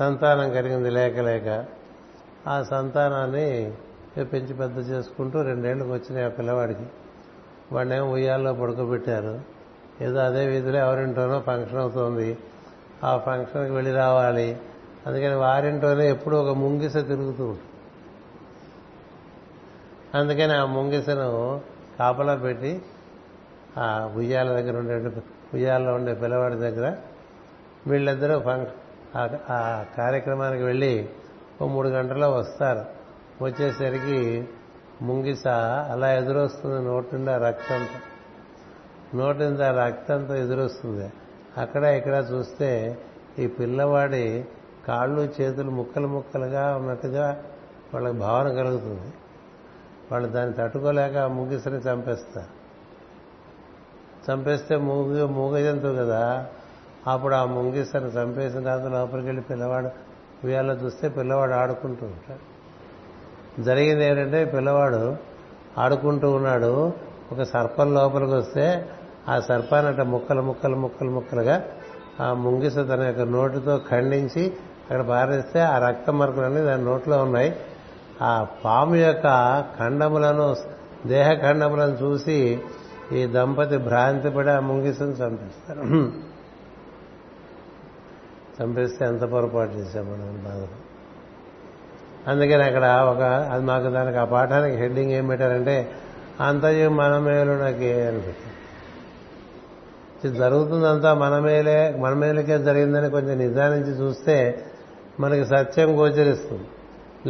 సంతానం కలిగింది. లేక లేక ఆ సంతానాన్ని పెంచి పెద్ద చేసుకుంటూ రెండేళ్ళకి వచ్చినాయి ఆ పిల్లవాడికి. వాడినేమో ఉయ్యాల్లో పడుకోబెట్టారు. ఏదో అదే వీధిలో ఎవరింటోనో ఫంక్షన్ అవుతోంది, ఆ ఫంక్షన్కి వెళ్ళి రావాలి, అందుకని వారింటోనే ఎప్పుడూ ఒక ముంగిస తిరుగుతూ ఉంటుంది. అందుకని ఆ ముంగిసను కాపలా పెట్టి ఆ ఉయ్యాల దగ్గర ఉండే ఉయ్యాల్లో ఉండే పిల్లవాడి దగ్గర వీళ్ళిద్దరూ ఫంక్షన్ ఆ కార్యక్రమానికి వెళ్ళి ఓ మూడు గంటల్లో వస్తారు. వచ్చేసరికి ముంగిస అలా ఎదురొస్తుంది, నోటి నిండా రక్తంతో, నోటి నిండా రక్తంతో ఎదురొస్తుంది. అక్కడ ఇక్కడ చూస్తే ఈ పిల్లవాడి కాళ్ళు చేతులు ముక్కలు ముక్కలుగా ఉన్నట్టుగా వాళ్ళకి భావన కలుగుతుంది. వాళ్ళు దాన్ని తట్టుకోలేక ఆ ముంగిసని చంపేస్తారు. చంపేస్తే మూగ మూగ జంతువు కదా, అప్పుడు ఆ ముంగిసను చంపేసిన తర్వాత లోపలికి వెళ్ళి పిల్లవాడు ఉయ్యాలో చూస్తే పిల్లవాడు ఆడుకుంటూ ఉంటాడు. జరిగింది ఏంటంటే పిల్లవాడు ఆడుకుంటూ ఉన్నాడు, ఒక సర్పం లోపలికి వస్తే ఆ సర్పాన్ని అట్ట ముక్కలు ముక్కలు ముక్కలు ముక్కలుగా ఆ ముంగిస తన యొక్క నోటితో ఖండించి అక్కడ పారేస్తే ఆ రక్త మరకలన్నీ దాని నోట్లో ఉన్నాయి. ఆ పాము యొక్క ఖండములను, దేహ ఖండములను చూసి ఈ దంపతి భ్రాంతి పడి ఆ ముంగిసను చంపేస్తారు. చంపేస్తే ఎంత పొరపాటు చేశాం మనం బాధలు. అందుకని అక్కడ ఒక అది మాకు దానికి ఆ పాఠానికి హెడ్డింగ్ ఏం పెట్టారంటే అంతయు మన మేలు నాకే అని పెట్టారు. జరుగుతుందంతా మన మేలే, మన మేలుకే జరిగిందని కొంచెం నిదానించి చూస్తే మనకి సత్యం గోచరిస్తుంది.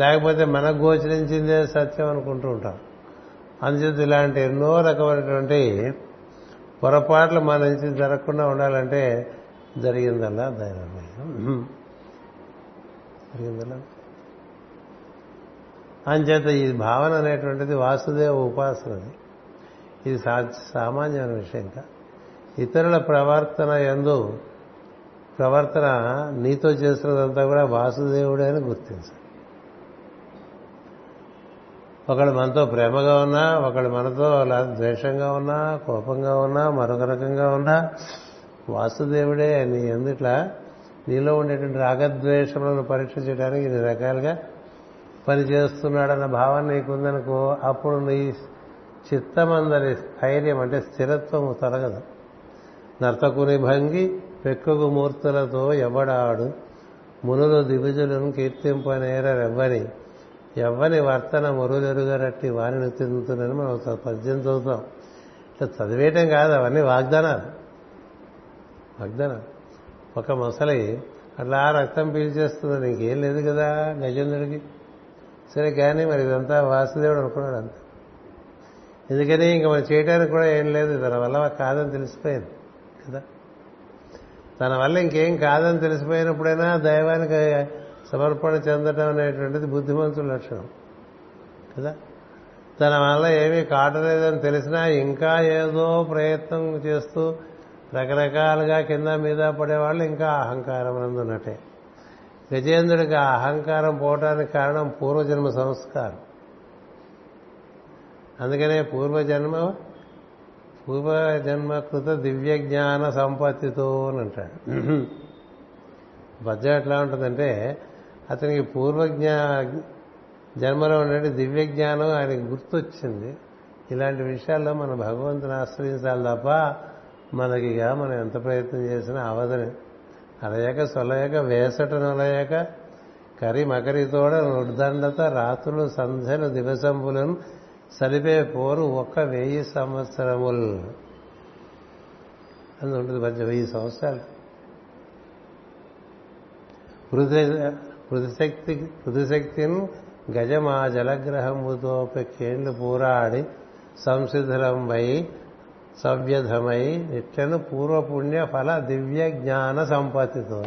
లేకపోతే మనకు గోచరించిందే సత్యం అనుకుంటూ ఉంటాం. అందుచేత ఇలాంటి ఎన్నో రకమైనటువంటి పొరపాట్లు మన నుంచి జరగకుండా ఉండాలంటే జరిగిందల్లా దైవమయం, జరిగిందల్లా. అంచేత ఈ భావన అనేటువంటిది వాసుదేవ ఉపాసనది. ఇది సామాన్యమైన విషయం కాదు. ఇతరుల ప్రవర్తన యందు ప్రవర్తన నీతో చేస్తున్నదంతా కూడా వాసుదేవుడే అని గుర్తించాలి. ఒకళ్ళు మనతో ప్రేమగా ఉన్నా, ఒకళ్ళు మనతో ద్వేషంగా ఉన్నా, కోపంగా ఉన్నా, మరొక రకంగా ఉన్నా వాసుదేవుడే అని ఎందుట్లా నీలో ఉండేటువంటి రాగద్వేషములను పరీక్ష చేయడానికి ఇన్ని రకాలుగా పనిచేస్తున్నాడన్న భావన నీకుందనుకో, అప్పుడు నీ చిత్తమందరి స్థైర్యం అంటే స్థిరత్వము తొలగదు. నర్తకుని భంగి పెక్కుగు మూర్తులతో ఎవడాడు, మునులు దివిజులను కీర్తింపనేరెవ్వని, ఎవ్వని వర్తన మురులెరుగరట్టి వారిని తిరుగుతుందని మనం పద్యం చదువుతాం. ఇట్లా చదివేయటం కాదు, అవన్నీ వాగ్దానాలు వాగ్దానాలు. ఒక మొసలి అట్లా రక్తం పీల్చేస్తుంది, నీకేం లేదు కదా గజేంద్రుడికి, సరే కానీ మరి ఇదంతా వాసుదేవుడు అనుకున్నాడు అంత. ఎందుకని ఇంక మనం చేయడానికి కూడా ఏం లేదు, తన వల్ల కాదని తెలిసిపోయింది కదా. తన వల్ల ఇంకేం కాదని తెలిసిపోయినప్పుడైనా దైవానికి సమర్పణ చెందడం అనేటువంటిది బుద్ధిమంతుల లక్షణం కదా. తన వల్ల ఏమీ కాటలేదని తెలిసినా ఇంకా ఏదో ప్రయత్నం చేస్తూ రకరకాలుగా కింద మీద పడేవాళ్ళు ఇంకా అహంకారం అందున్నట్టే. గజేంద్రుడికి ఆ అహంకారం పోవటానికి కారణం పూర్వజన్మ సంస్కారం. అందుకనే పూర్వజన్మ పూర్వ జన్మకృత దివ్య జ్ఞాన సంపత్తితో అని అంటాడు. బజ్జం ఎట్లా ఉంటుందంటే అతనికి పూర్వజ్ఞా జన్మలో ఉండే దివ్య జ్ఞానం ఆయనకి గుర్తొచ్చింది. ఇలాంటి విషయాల్లో మనం భగవంతుని ఆశ్రయించాలి తప్ప మనకిగా మనం ఎంత ప్రయత్నం చేసినా అవదని అలయక సొలయక వేసటనొలయక కరి మకరితోడ నుడ్దండత రాత్రులు సంధ్యలు దివసంబులను సలిపే పోరు ఒక్క వెయ్యి సంవత్సరములు అని ఉంటుంది. మధ్య వెయ్యి సంవత్సరాలు పృథు పృథుశక్తి పృథుశక్తిని గజమా జలగ్రహముతో కేండ్లు పూరాడి సంసిద్ధులంబై సవ్యధమై ఇట్లను పూర్వపుణ్య ఫల దివ్య జ్ఞాన సంపత్తితో.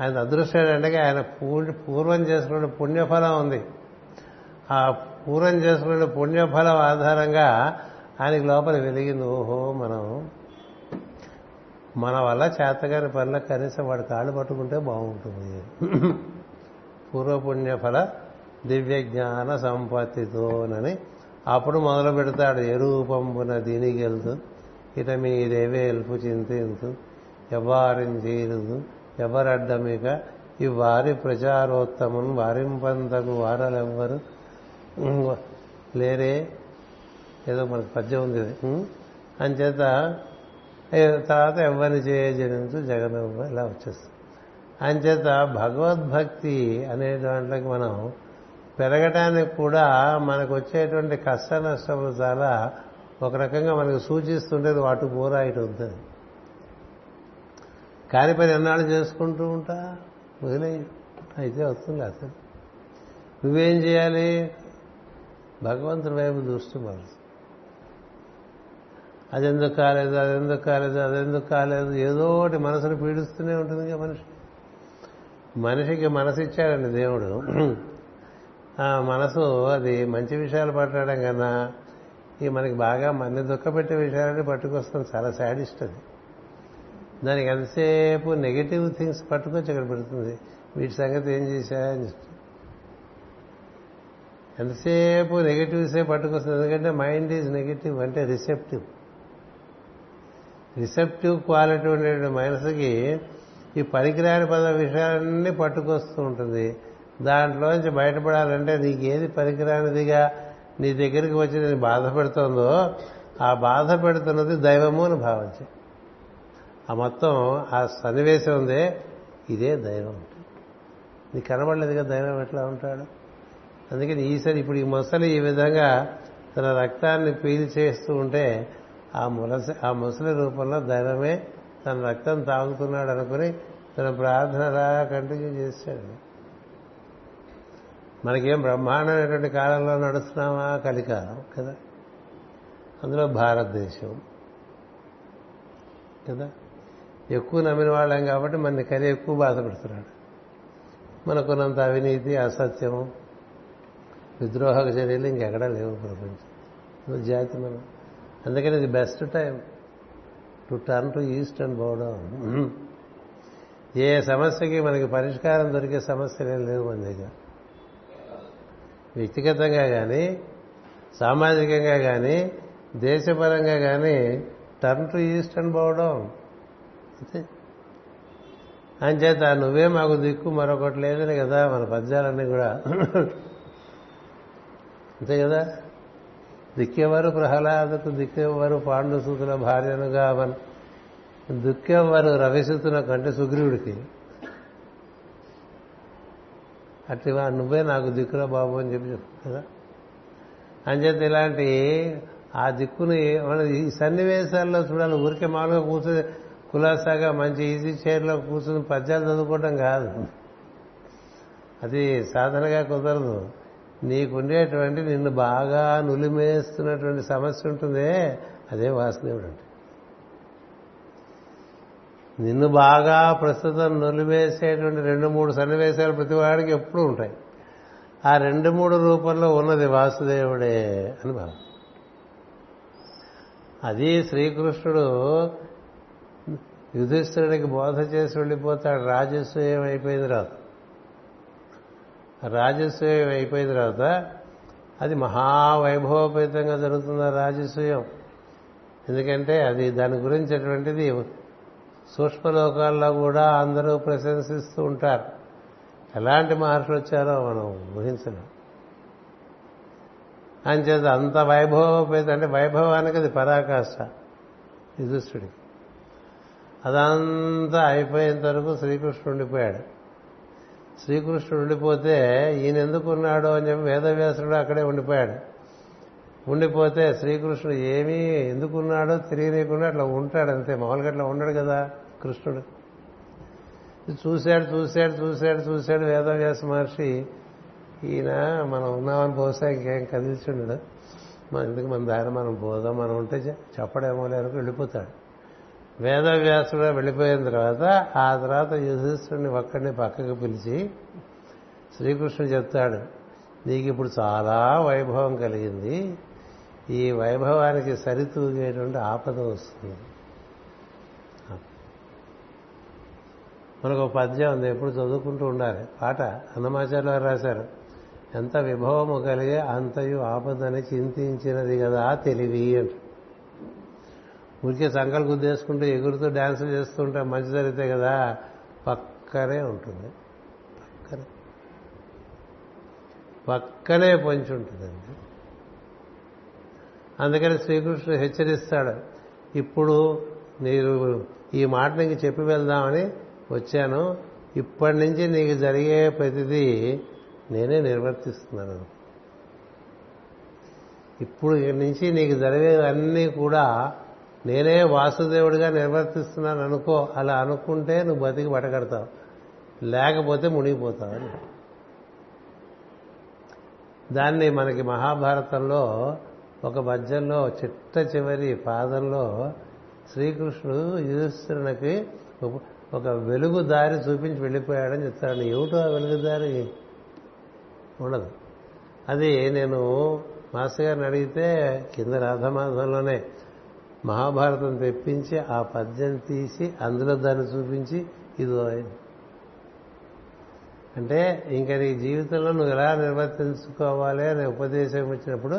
ఆయన అదృష్టం ఏంటంటే ఆయన పూర్వం చేసుకున్న పుణ్యఫలం ఉంది. ఆ పూర్వం చేసుకున్న పుణ్యఫలం ఆధారంగా ఆయనకి లోపల వెలిగింది, ఓహో మనం మన వల్ల చేతగాని పనులకు కనీసం వాడు కాళ్ళు పట్టుకుంటే బాగుంటుంది. పూర్వపుణ్యఫల దివ్య జ్ఞాన సంపత్తితోనని అప్పుడు మొదలు పెడతాడు. ఎరూపంబున దీనికి వెళ్తూ ఇట మీరేవే ఎల్పు చింతింతు ఎవ్వారిని చేరుదు ఎవరడ్డమిక ఈ వారి ప్రచారోత్తమును వారింపంతకు వారలెవ్వరు లేరే. ఏదో మనకు పద్యం ఉంది అంచేత తర్వాత ఎవరిని చేయజనించు జగనవ్వ ఇలా వచ్చేస్తుంది. అంచేత భగవద్భక్తి అనే దాంట్లోకి మనం పెరగటానికి కూడా మనకు వచ్చేటువంటి కష్ట నష్టములు చాలా ఒక రకంగా మనకు సూచిస్తుండేది వాటి పోరా ఇటు వద్దని. కాని పని ఎన్నాళ్ళు చేసుకుంటూ ఉంటా వదిలే అయితే వస్తుంది. అసలు నువ్వేం చేయాలి, భగవంతుడి వైపు దృష్టి మరచు. అదెందుకు కాలేదు అదెందుకు కాలేదు అదెందుకు కాలేదు ఏదోటి మనసును పీడిస్తూనే ఉంటుంది. మనిషి మనిషికి మనసు ఇచ్చాడండి దేవుడు. ఆ మనసు అది మంచి విషయాలు పట్టడం కన్నా ఈ మనకి బాగా మన్ని దుఃఖపెట్టే విషయాలని పట్టుకొస్తాం. చాలా శాడిస్ట్ అది. దానికి ఎంతసేపు నెగిటివ్ థింగ్స్ పట్టుకొచ్చి ఇక్కడ పెడుతుంది. వీటి సంగతి ఏం చేశారని చెప్తుంది. ఎంతసేపు నెగిటివ్సే పట్టుకొస్తుంది. ఎందుకంటే మైండ్ ఈజ్ నెగిటివ్ అంటే రిసెప్టివ్. రిసెప్టివ్ క్వాలిటీ ఉండే మనసుకి ఈ పనికిరాని పద విషయాలన్నీ పట్టుకొస్తూ ఉంటుంది. దాంట్లోంచి బయటపడాలంటే నీకేది పనికిరానిదిగా నీ దగ్గరికి వచ్చి నేను బాధ పెడుతుందో ఆ బాధ పెడుతున్నది దైవము అని భావించే ఆ మొత్తం ఆ సన్నివేశం ఉందే ఇదే దైవం. నీకు కనబడలేదుగా దైవం ఎట్లా ఉంటాడు. అందుకని ఈసారి ఇప్పుడు ఈ మొసలి ఈ విధంగా తన రక్తాన్ని పీల్చేస్తూ ఉంటే ఆ ములసి ఆ ముసలి రూపంలో దైవమే తన రక్తం తాగుతున్నాడు అనుకుని తన ప్రార్థన అలా కంటిన్యూ చేశాడు. మనకేం బ్రహ్మాండమైనటువంటి కాలంలో నడుస్తున్నామా, కలికాలం కదా. అందులో భారతదేశం కదా ఎక్కువ నమ్మిన వాళ్ళం కాబట్టి మన కలి ఎక్కువ బాధపడుతున్నాడు. మనకున్నంత అవినీతి అసత్యము విద్రోహక చర్యలు ఇంకెక్కడా లేవు ప్రపంచం జాతి మనం. అందుకని ఇది best time to turn to east and go down. ఏ సమస్యకి మనకి పరిష్కారం దొరికే సమస్యలేం లేవు మన దగ్గర. వ్యక్తిగతంగా కానీ సామాజికంగా కానీ దేశపరంగా కానీ టర్న్ టు ఈస్ట్ అని పోవడం అంతే. అంచేత నువ్వే మాకు దిక్కు మరొకటి లేదని కదా మన పద్యాలన్నీ కూడా అంతే కదా. దిక్కేవారు ప్రహ్లాదుకు దిక్కేవారు పాండు సూతుల భార్యనుగా మన దుక్కేవారు రవిసూతునకు అంటే సుగ్రీవుడికి. అట్లా నువ్వే నాకు దిక్కులో బాబు అని చెప్పి చెప్తావు కదా. అంచేత ఇలాంటి ఆ దిక్కుని మన ఈ సన్నివేశాల్లో చూడాలి. ఊరికే మామూలుగా కూర్చొని కులాసాగా మంచి ఈజీ చైర్లో కూర్చొని పద్యాలు చదువుకోవడం కాదు, అది సాధనగా కుదరదు. నీకుండేటువంటి నిన్ను బాగా నులిమేస్తున్నటువంటి సమస్య ఉంటుందే అదే వాసుదేవుడు అంటే. నిన్ను బాగా ప్రస్తుతం నులివేసేటువంటి రెండు మూడు సన్నివేశాలు ప్రతివాడికి ఎప్పుడూ ఉంటాయి. ఆ రెండు మూడు రూపంలో ఉన్నది వాసుదేవుడే అని భావం. అది శ్రీకృష్ణుడు యుధిష్ఠిరుడికి బోధ చేసి వెళ్ళిపోతాడు. రాజస్వయం అయిపోయిన తర్వాత రాజస్వయం అయిపోయిన తర్వాత అది మహావైభవపేతంగా జరుగుతుంది. రాజస్వయం ఎందుకంటే అది దాని గురించిటువంటిది సూక్ష్మలోకాల్లో కూడా అందరూ ప్రశంసిస్తూ ఉంటారు. ఎలాంటి మహర్షులు వచ్చారో మనం ఊహించలేం. అని చేత అంత వైభవపేత, అంటే వైభవానికి అది పరాకాష్ట యుధిష్ఠుడికి. అదంతా అయిపోయేంత వరకు శ్రీకృష్ణుడు ఉండిపోయాడు. శ్రీకృష్ణుడు ఉండిపోతే ఈయన ఎందుకున్నాడో అని చెప్పి వేదవ్యాసుడు అక్కడే ఉండిపోయాడు. ఉండిపోతే శ్రీకృష్ణుడు ఏమీ ఎందుకున్నాడో తెలియనీయకుండా అట్లా ఉంటాడు అంతే. మామూలుగా అట్లా ఉన్నాడు కదా కృష్ణుడు. చూశాడు చూశాడు చూశాడు చూశాడు వేదవ్యాస మహర్షి, ఈయన మనం ఉన్నామని బహుశా ఇంకేం కదిలిచుండడు, మనం ఎందుకు మన దారి మనం పోదాం, మనం ఉంటే చెప్పడేమో లేరు వెళ్ళిపోతాడు. వేదవ్యాసుడు వెళ్ళిపోయిన తర్వాత ఆ తర్వాత యుధిష్ఠిరుడిని ఒక్కడిని పక్కకు పిలిచి శ్రీకృష్ణుడు చెప్తాడు, నీకు ఇప్పుడు చాలా వైభవం కలిగింది, ఈ వైభవానికి సరితూగేటువంటి ఆపద వస్తుంది. మనకు పద్యం ఉంది, ఎప్పుడు చదువుకుంటూ ఉండాలి పాట, అన్నమాచార్యులు రాశారు, ఎంత విభవము కలిగే అంతయు ఆపదని చింతించినది కదా తెలివి అంట. ఊరికే సంకల్ గుద్దేసుకుంటూ ఎగురుతూ డ్యాన్సులు చేస్తూ ఉంటాం, మంచి జరిగితే కదా, పక్కనే ఉంటుంది, పక్కనే పక్కనే పొంచి ఉంటుందండి. అందుకని శ్రీకృష్ణుడు హెచ్చరిస్తాడు, ఇప్పుడు నీరు ఈ మాట నీకు చెప్పి వెళ్దామని వచ్చాను, ఇప్పటి నుంచి నీకు జరిగే ప్రతిదీ నేనే నిర్వర్తిస్తున్నాను, ఇప్పుడు నుంచి నీకు జరిగేవన్నీ కూడా నేనే వాసుదేవుడిగా నిర్వర్తిస్తున్నాను అనుకో. అలా అనుకుంటే నువ్వు బతికి బట్టగడతావు, లేకపోతే మునిగిపోతావు. దాన్ని మనకి మహాభారతంలో ఒక మధ్యంలో చిట్ట చివరి పాదంలో శ్రీకృష్ణుడు యుధిష్ఠిరునికి ఒక వెలుగు దారి చూపించి వెళ్ళిపోయాడని చెప్తాడు. ఏమిటో ఆ వెలుగు దారి ఉండదు. అది నేను మాస్టర్ గారిని అడిగితే కింద రాధమాధంలోనే మహాభారతం తెప్పించి ఆ పద్యం తీసి అందులో దాన్ని చూపించి ఇదో అంటే ఇంకా నీ జీవితంలో నువ్వు ఎలా నిర్వర్తించుకోవాలి అనే ఉపదేశం ఇచ్చినప్పుడు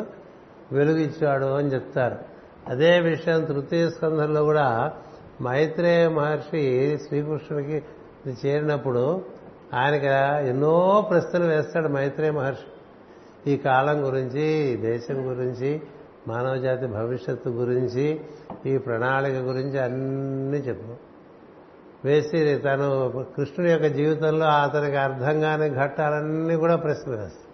వెలుగు ఇచ్చాడు అని చెప్తారు. అదే విషయం తృతీయ స్కంధంలో కూడా మైత్రేయ మహర్షి శ్రీకృష్ణుడికి చేరినప్పుడు ఆయనకి ఎన్నో ప్రశ్నలు వేస్తాడు మైత్రేయ మహర్షి. ఈ కాలం గురించి, దేశం గురించి, మానవజాతి భవిష్యత్తు గురించి, ఈ ప్రణాళిక గురించి అన్నీ చెప్పు వేసి తను కృష్ణుడి యొక్క జీవితంలో అతనికి అర్థంగానే ఘట్టాలన్నీ కూడా ప్రశ్నలు వేస్తాడు.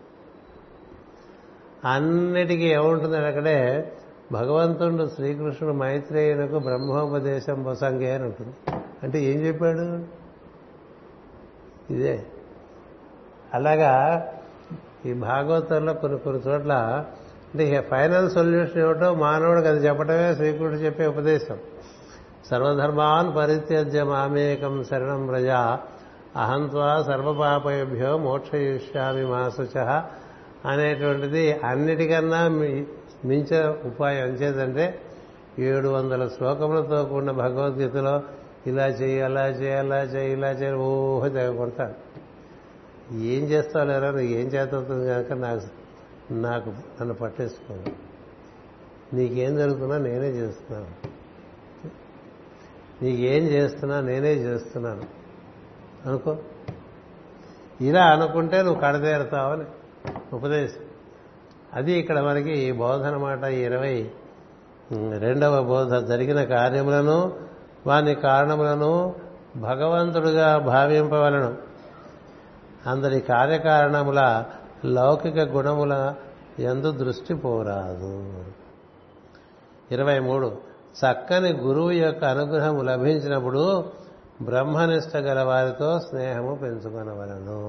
అన్నిటికీ ఏముంటుందని అక్కడే భగవంతుడు శ్రీకృష్ణుడు మైత్రేయునకు బ్రహ్మోపదేశం ప్రసంగే అని ఉంటుంది. అంటే ఏం చెప్పాడు ఇదే. అలాగా ఈ భాగవతంలో కొన్ని కొన్ని చోట్ల అంటే ఫైనల్ సొల్యూషన్ ఏమిటో మానవుడికి అది చెప్పడమే శ్రీకృష్ణుడు చెప్పే ఉపదేశం. సర్వధర్మాన్ పరిత్యజ్య మామేకం శరణం వ్రజ అహం త్వా సర్వపాపేభ్యో మోక్షయిష్యామి మా శుచః అనేటువంటిది అన్నిటికన్నా మించిన ఉపాయం. అంచేదంటే ఏడు వందల శ్లోకములతో కూడిన భగవద్గీతలో ఇలా చేయి అలా చేయి అలా చేయి ఇలా చేయి ఓహో తెగ కొడతాడు. ఏం చేస్తావు లేరా, నువ్వు ఏం చేస్తుంది కనుక నాకు నాకు నన్ను పట్టేసుకోను, నీకేం జరుగుతున్నా నేనే చేస్తున్నాను, నీకేం చేస్తున్నా నేనే చేస్తున్నాను అనుకో, ఇలా అనుకుంటే నువ్వు కడతేరుతావని ఉపదేశం. అది ఇక్కడ మనకి బోధన మాట. ఇరవై రెండవ బోధ, జరిగిన కార్యములను వాని కారణములను భగవంతుడుగా భావింపవలను, అందరి కార్యకారణముల లౌకిక గుణముల యందు దృష్టి పోరాదు. ఇరవై మూడు, చక్కని గురువు యొక్క అనుగ్రహము లభించినప్పుడు బ్రహ్మనిష్ట గల వారితో స్నేహము పెంచుకొనవలను.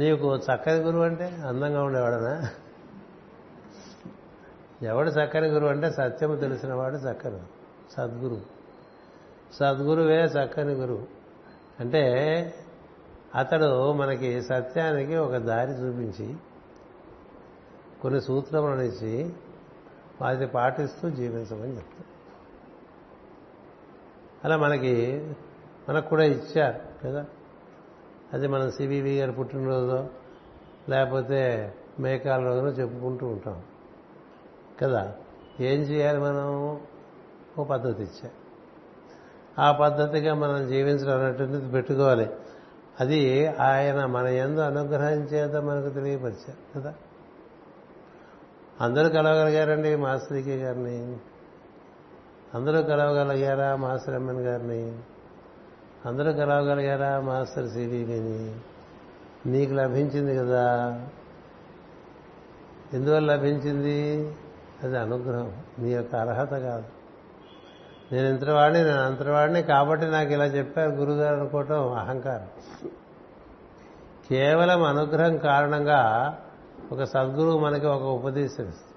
నీకు చక్కని గురువు అంటే అందంగా ఉండేవాడనా? ఎవడు చక్కని గురువు అంటే సత్యము తెలిసినవాడు చక్కని సద్గురు. సద్గురువే చక్కని గురువు అంటే అతడు మనకి సత్యానికి ఒక దారి చూపించి కొన్ని సూత్రములను ఇచ్చి వాటిని పాటిస్తూ జీవించమని చెప్తాడు. అలా మనకి మనకు కూడా ఇచ్చారు కదా. అది మనం సిబివి గారు పుట్టినరోజు లేకపోతే మేకాల రోజున చెప్పుకుంటూ ఉంటాం. కదా. ఏం చేయాలి మనం? ఓ పద్ధతి ఇచ్చా, ఆ పద్ధతిగా మనం జీవించడం అనేటువంటిది పెట్టుకోవాలి. అది ఆయన మన యందు అనుగ్రహం చేత మనకు తెలియపరిచారు కదా. అందరూ కలవగలిగారండి మాస్టర్కి గారిని, అందరూ కలవగలిగారా మాస్టర్ ఎమ్మెన్ గారిని, అందరూ కలవగలిగారా మాస్టర్ సిడీని? నీకు లభించింది కదా. ఎందువల్ల లభించింది? అది అనుగ్రహం, నీ యొక్క అర్హత కాదు. నేను ఇంతవాడిని, నేను అంతవాడిని కాబట్టి నాకు ఇలా చెప్పారు గురుగారు అనుకోవటం అహంకారం. కేవలం అనుగ్రహం కారణంగా ఒక సద్గురువు మనకి ఒక ఉపదేశం ఇస్తుంది.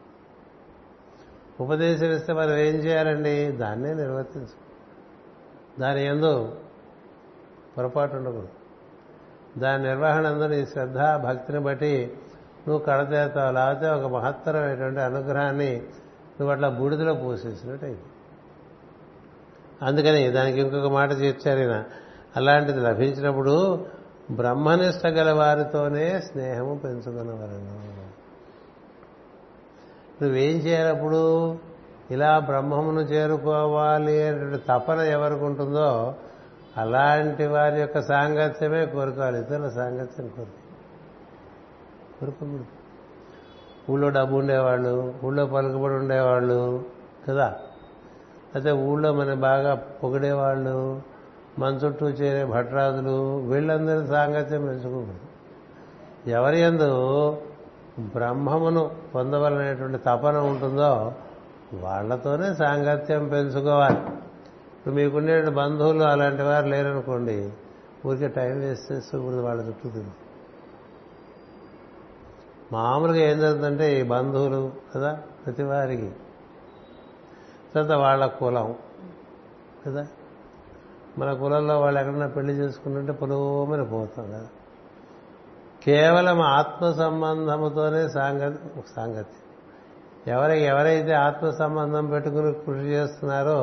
ఉపదేశం ఇస్తే మనం ఏం చేయాలండి? దాన్నే నిర్వర్తించు, దాని ఎందు పొరపాటు ఉండకూడదు, దాని నిర్వహణ ఎందు నీ శ్రద్ధ భక్తిని బట్టి నువ్వు కడతేస్తావు. లేకపోతే ఒక మహత్తరమైనటువంటి అనుగ్రహాన్ని నువ్వు అట్లా బూడిదలో పోసేసినట్టయింది. అందుకని దానికి ఇంకొక మాట చెప్పారు ఈయన, అలాంటిది లభించినప్పుడు బ్రహ్మనిష్ట గల వారితోనే స్నేహము పెంచుకున్నవారను. నువ్వేం చేయాలప్పుడు? ఇలా బ్రహ్మమును చేరుకోవాలి అనే తపన ఎవరికి ఉంటుందో అలాంటి వారి యొక్క సాంగత్యమే కోరుకోవాలి. ఇతరుల సాంగత్యం కోరుకో కోరుకోకూడదు. ఊళ్ళో డబ్బు ఉండేవాళ్ళు, ఊళ్ళో పలుకుబడి ఉండేవాళ్ళు కదా, అయితే ఊళ్ళో మన బాగా పొగిడేవాళ్ళు, మన చుట్టూ చేరే భట్రాజులు, వీళ్ళందరూ సాంగత్యం పెంచుకోకూడదు. ఎవరి యందు బ్రహ్మమును పొందవలనేటువంటి తపన ఉంటుందో వాళ్లతోనే సాంగత్యం పెంచుకోవాలి. ఇప్పుడు మీకుండే బంధువులు అలాంటి వారు లేరనుకోండి, ఊరికే టైం వేస్ట్ చేస్తూ వాళ్ళ చుట్టూ తింది. మామూలుగా ఏం జరుగుతుందంటే ఈ బంధువులు కదా ప్రతి వారికి, తర్వాత వాళ్ళ కులం కదా, మన కులంలో వాళ్ళు ఎక్కడన్నా పెళ్లి చేసుకుంటుంటే పొలమని పోతాం కదా. కేవలం ఆత్మ సంబంధముతోనే సాంగత్యం సాంగత్యం ఎవరై ఎవరైతే ఆత్మ సంబంధం పెట్టుకుని కృషి చేస్తున్నారో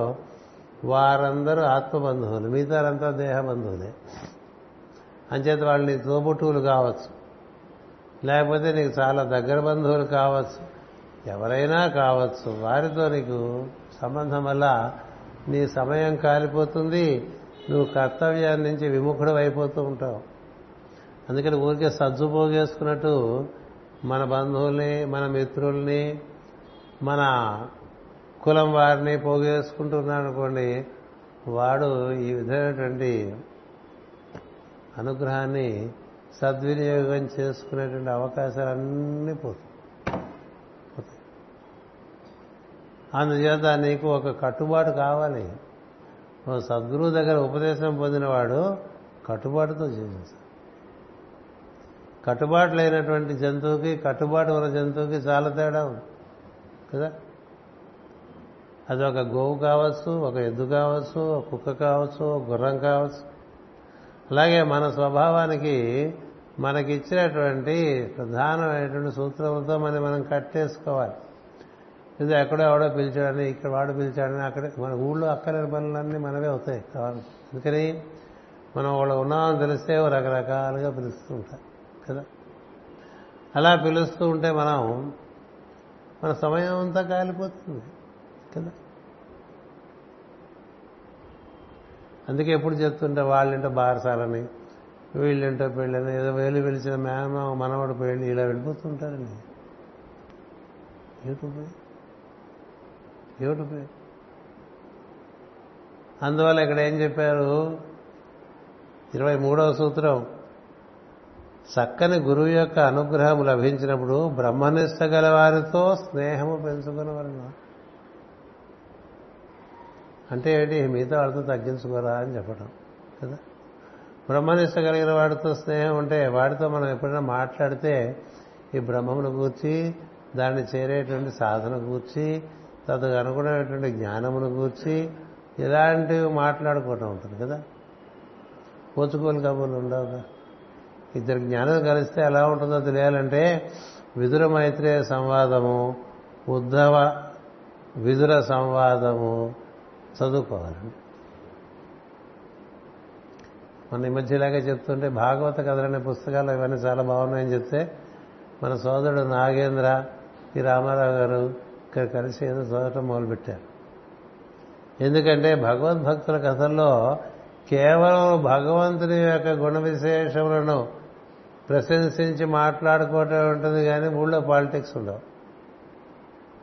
వారందరూ ఆత్మబంధువులు, మిగతారంతా దేహబంధువులే. అంచేత వాళ్ళు నీ తోబుట్టువులు కావచ్చు, లేకపోతే నీకు చాలా దగ్గర బంధువులు కావచ్చు, ఎవరైనా కావచ్చు. వారితో నీకు సంబంధం వల్ల నీ సమయం కాలిపోతుంది, నువ్వు కర్తవ్యాన్ని నుంచి విముఖుడు అయిపోతూ ఉంటావు. అందుకని ఊరికే సజ్జు పోగేసుకున్నట్టు మన బంధువుల్ని, మన మిత్రుల్ని, మన కులం వారిని పోగేసుకుంటున్నాడు అనుకోండి, వాడు ఈ విధమైనటువంటి అనుగ్రహాన్ని సద్వినియోగం చేసుకునేటువంటి అవకాశాలన్నీ పోతాయి. అందుచేత నీకు ఒక కట్టుబాటు కావాలి. సద్గురువు దగ్గర ఉపదేశం పొందినవాడు కట్టుబాటుతో జీవించాలి. కట్టుబాటు లేనటువంటి జంతువుకి కట్టుబాటు ఉన్న జంతువుకి చాలా తేడా ఉంది కదా. అది ఒక గోవు కావచ్చు, ఒక ఎద్దు కావచ్చు, ఒక కుక్క కావచ్చు, ఒక గుర్రం కావచ్చు. అలాగే మన స్వభావానికి మనకిచ్చినటువంటి ప్రధానమైనటువంటి సూత్రములతో మనం మనం కట్టేసుకోవాలి. ఇది ఎక్కడో ఎవడో పిలిచాడని, ఇక్కడ వాడు పిలిచాడని, అక్కడ మన ఊళ్ళో అక్కలేని పనులన్నీ మనమే అవుతాయి కావాలి. అందుకని మనం వాళ్ళు ఉన్నామని తెలిస్తే రకరకాలుగా పిలుస్తూ ఉంటాం కదా. అలా పిలుస్తూ ఉంటే మనం మన సమయం అంతా కాలిపోతుంది కదా. అందుకే ఎప్పుడు చెప్తుంటే వాళ్ళింటో బారసాలని, వీళ్ళింటో పెళ్ళని, ఏదో వేలు పిలిచిన మేనమా మనవాడు పెళ్ళి ఇలా వెళ్ళిపోతుంటారండి. ఏమిటి ఏమిటి? అందువల్ల ఇక్కడ ఏం చెప్పారు? ఇరవై మూడవ సూత్రం, చక్కని గురువు యొక్క అనుగ్రహం లభించినప్పుడు బ్రహ్మనిష్ట గల వారితో స్నేహము పెంచుకునేవారు అంటే ఏంటి? మిగతా వాళ్ళతో తగ్గించుకోరా అని చెప్పడం కదా. బ్రహ్మనిష్ట కలిగిన వాడితో స్నేహం ఉంటే వాడితో మనం ఎప్పుడైనా మాట్లాడితే ఈ బ్రహ్మమును గూర్చి, దాన్ని చేరేటువంటి సాధన గూర్చి, తనకు అనుగుణమైనటువంటి జ్ఞానమును గూర్చి ఇలాంటివి మాట్లాడుకోవటం ఉంటుంది కదా. పోచుకోలు కబుర్లు ఉండవుగా. ఇద్దరు జ్ఞానం కలిస్తే ఎలా ఉంటుందో తెలియాలంటే విదుర మైత్రేయ సంవాదము, ఉద్ధవ విదుర సంవాదము చదువుకోవాలండి. మన ఈ మధ్య ఇలాగే చెప్తుంటే భాగవత కథలనే పుస్తకాలు ఇవన్నీ చాలా బాగున్నాయని చెప్తే మన సోదరుడు నాగేంద్ర ఈ రామారావు గారు ఇక్కడ కలిసి ఏదో చదవటం మొదలుపెట్టారు. ఎందుకంటే భగవద్భక్తుల కథల్లో కేవలం భగవంతుని యొక్క గుణ విశేషములను ప్రశంసించి మాట్లాడుకోవటం ఉంటుంది కానీ ఊళ్ళో పాలిటిక్స్ ఉండవు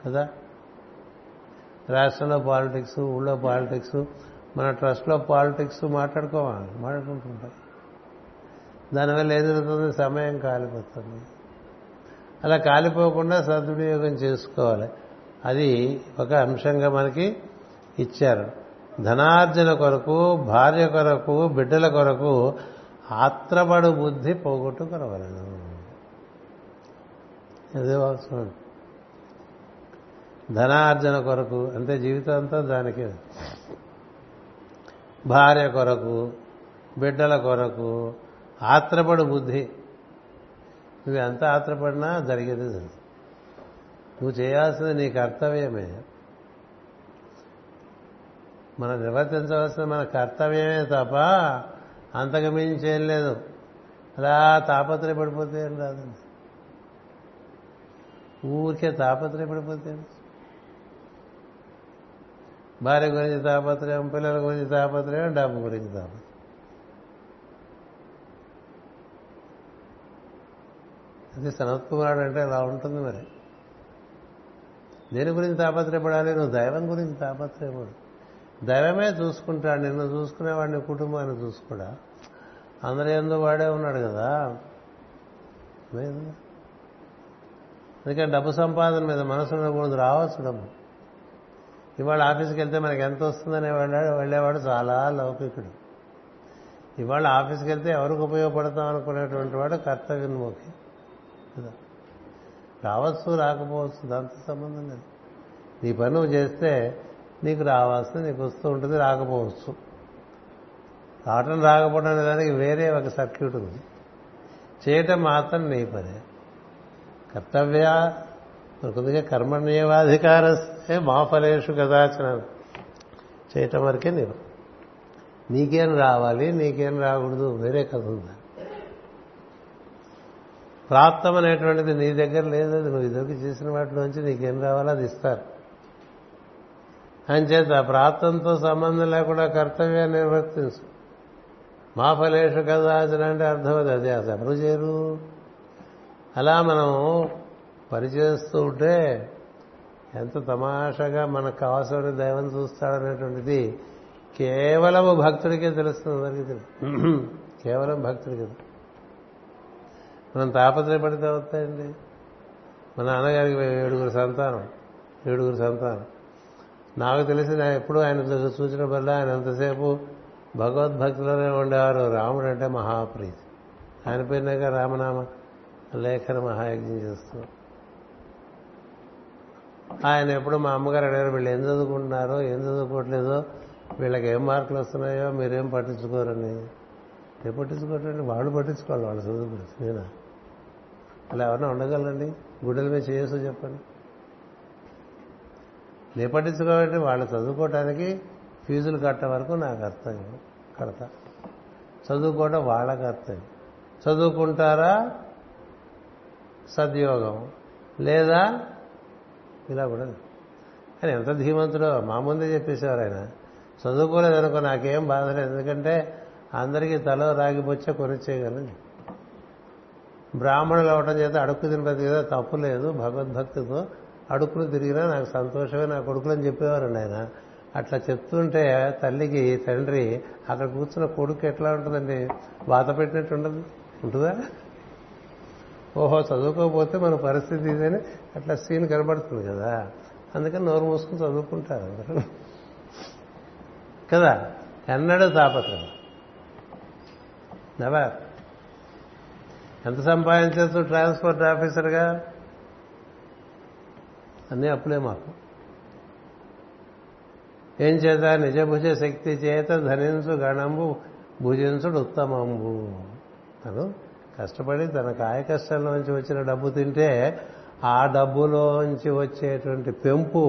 కదా. రాష్ట్రంలో పాలిటిక్స్, ఊళ్ళో పాలిటిక్స్, మన ట్రస్ట్లో పాలిటిక్స్ మాట్లాడుకోవాలి, మాట్లాడుకుంటుంటాం. దానివల్ల ఏం జరుగుతుంది? సమయం కాలిపోతుంది. అలా కాలిపోకుండా సద్వినియోగం చేసుకోవాలి. అది ఒక అంశంగా మనకి ఇచ్చారు. ధనార్జన కొరకు, భార్య కొరకు, బిడ్డల కొరకు ఆత్రపడు బుద్ధి పోగొట్టుకొనవలను. అదే అవసరం. ధనార్జన కొరకు అంటే జీవితం అంతా దానికే. భార్య కొరకు, బిడ్డల కొరకు ఆత్రపడు బుద్ధి. నువ్వు ఎంత ఆత్రపడినా జరిగేది జరుగుతుంది. నువ్వు చేయాల్సింది నీ కర్తవ్యమే. మనం నిర్వర్తించవలసిన మన కర్తవ్యమే తప్ప అంతకు మించి ఏం లేదు. అలా తాపత్రయపడిపోతే ఏం రాదండి, ఊరికే తాపత్రయపడిపోతే. భార్య గురించి తాపత్రయం, పిల్లల గురించి తాపత్రయం, డబ్బు గురించి తాపత్రయం. అది సనత్కుమారుడు అంటే అలా ఉంటుంది. మరి దేని గురించి తాపత్రయపడాలి? నువ్వు దైవం గురించి తాపత్రయపడు. దైవమే చూసుకుంటాడు నిన్ను, చూసుకునేవాడిని, కుటుంబాన్ని చూసుకుడా. అందరూ ఎందు వాడే ఉన్నాడు కదా. అందుకని డబ్బు సంపాదన మీద మనసు ఉండకూడదు. రావచ్చు డబ్బు. ఇవాళ ఆఫీస్కి వెళ్తే మనకి ఎంత వస్తుందని వెళ్ళేవాడు చాలా లౌకికుడు. ఇవాళ ఆఫీస్కి వెళ్తే ఎవరికి ఉపయోగపడతాం అనుకునేటువంటి వాడు కర్తవ్యన్మోకి కదా. రావచ్చు రాకపోవచ్చు, దాంతో సంబంధం లేదు. నీ పని నువ్వు చేస్తే నీకు రావాల్సింది నీకు వస్తూ ఉంటుంది, రాకపోవచ్చు. రావటం రాకపోవడం అనే దానికి వేరే ఒక సర్క్యూట్ ఉంది. చేయటం మాత్రం నీ పనే. కర్తవ్య కొద్దిగా కర్మణ్యేవాధికారస్తే మాఫలేషు కదాచన. చేయటం వరకే నీవు. నీకేం రావాలి, నీకేం రాకూడదు వేరే కథ ఉందా. ప్రాప్తం అనేటువంటిది నీ దగ్గర లేదు. అది నువ్వు ఇదొక చేసిన వాటిలోంచి నీకేం రావాలో అది ఇస్తారు. అంచేత ప్రాప్తంతో సంబంధం లేకుండా కర్తవ్యాన్ని నిర్వర్తించు. మా ఫలేషు కదాచన అంటే అర్థం అది అదే అసలు చేరు. అలా మనం పనిచేస్తూ ఉంటే ఎంత తమాషగా మనకు కావాల్సిన దైవం చూస్తాడనేటువంటిది కేవలము భక్తుడికే తెలుస్తుంది. అందరికీ తెలుసు, కేవలం భక్తుడికి. మనం తాపత్రయపడితే అవుతాయండి. మా నాన్నగారికి ఏడుగురు సంతానం, ఏడుగురు సంతానం. నాకు తెలిసి నేను ఎప్పుడూ ఆయన సూచన వల్ల ఆయన ఎంతసేపు భగవద్భక్తిలోనే ఉండేవారు. రాముడు అంటే మహాప్రీతి. ఆయన పోయినాక రామనామ లేఖన మహాయజ్ఞం చేస్తున్నాం. ఆయన ఎప్పుడు మా అమ్మగారు అడిగారు, వీళ్ళు ఏం చదువుకుంటున్నారో ఏం చదువుకోవట్లేదో, వీళ్ళకి ఏం మార్కులు వస్తున్నాయో మీరేం పట్టించుకోరని. ఏ పట్టించుకోవటండి, వాళ్ళు పట్టించుకోవాలి వాళ్ళు చదువుకుని. నేనా అలా ఎవరన్నా ఉండగలండి? గుడ్డల మీద చేస్తూ చెప్పండి. నే పట్టించుకోవాలంటే వాళ్ళు చదువుకోవటానికి ఫీజులు కట్ట వరకు నా కర్తవ్యం, కడతా. చదువుకోవడం వాళ్ళ కర్తవ్యం. చదువుకుంటారా సద్యోగం, లేదా ఇలా కూడా. కానీ ఎంత ధీమంతుడో మా ముందే చెప్పేసేవారు ఆయన. చదువుకోలేదనుకో నాకేం బాధ లేదు, ఎందుకంటే అందరికీ తలో రాగిపోచ్చా కొనిచ్చేయగలను. బ్రాహ్మణులు అవటం చేత అడుక్కు తినపతి కదా, తప్పు లేదు. భగవద్భక్తితో అడుక్కులు తిరిగినా నాకు సంతోషమే నా కొడుకులు అని చెప్పేవారండి ఆయన. అట్లా చెప్తుంటే తల్లికి, తండ్రి అక్కడ కూర్చున్న కొడుకు ఎట్లా ఉంటుందండి? వాత పెట్టినట్టు ఉండదు, ఉంటుందా? ఓహో చదువుకోకపోతే మన పరిస్థితి ఇదని అట్లా సీన్ కనబడుతుంది కదా. అందుకని నోరు మూసుకుని చదువుకుంటారు అందరూ కదా. ఎన్నడూ తాపత్రయం నవా. ఎంత సంపాదించచ్చు ట్రాన్స్పోర్ట్ ఆఫీసర్గా? అన్నీ అప్పులే మాకు. ఏం చేత? నిజభుజ శక్తి చేత ధనించు గణంబు భుజించుడు ఉత్తమంబు. తను కష్టపడి తన కాయ కష్టంలోంచి వచ్చిన డబ్బు తింటే ఆ డబ్బులోంచి వచ్చేటువంటి పెంపు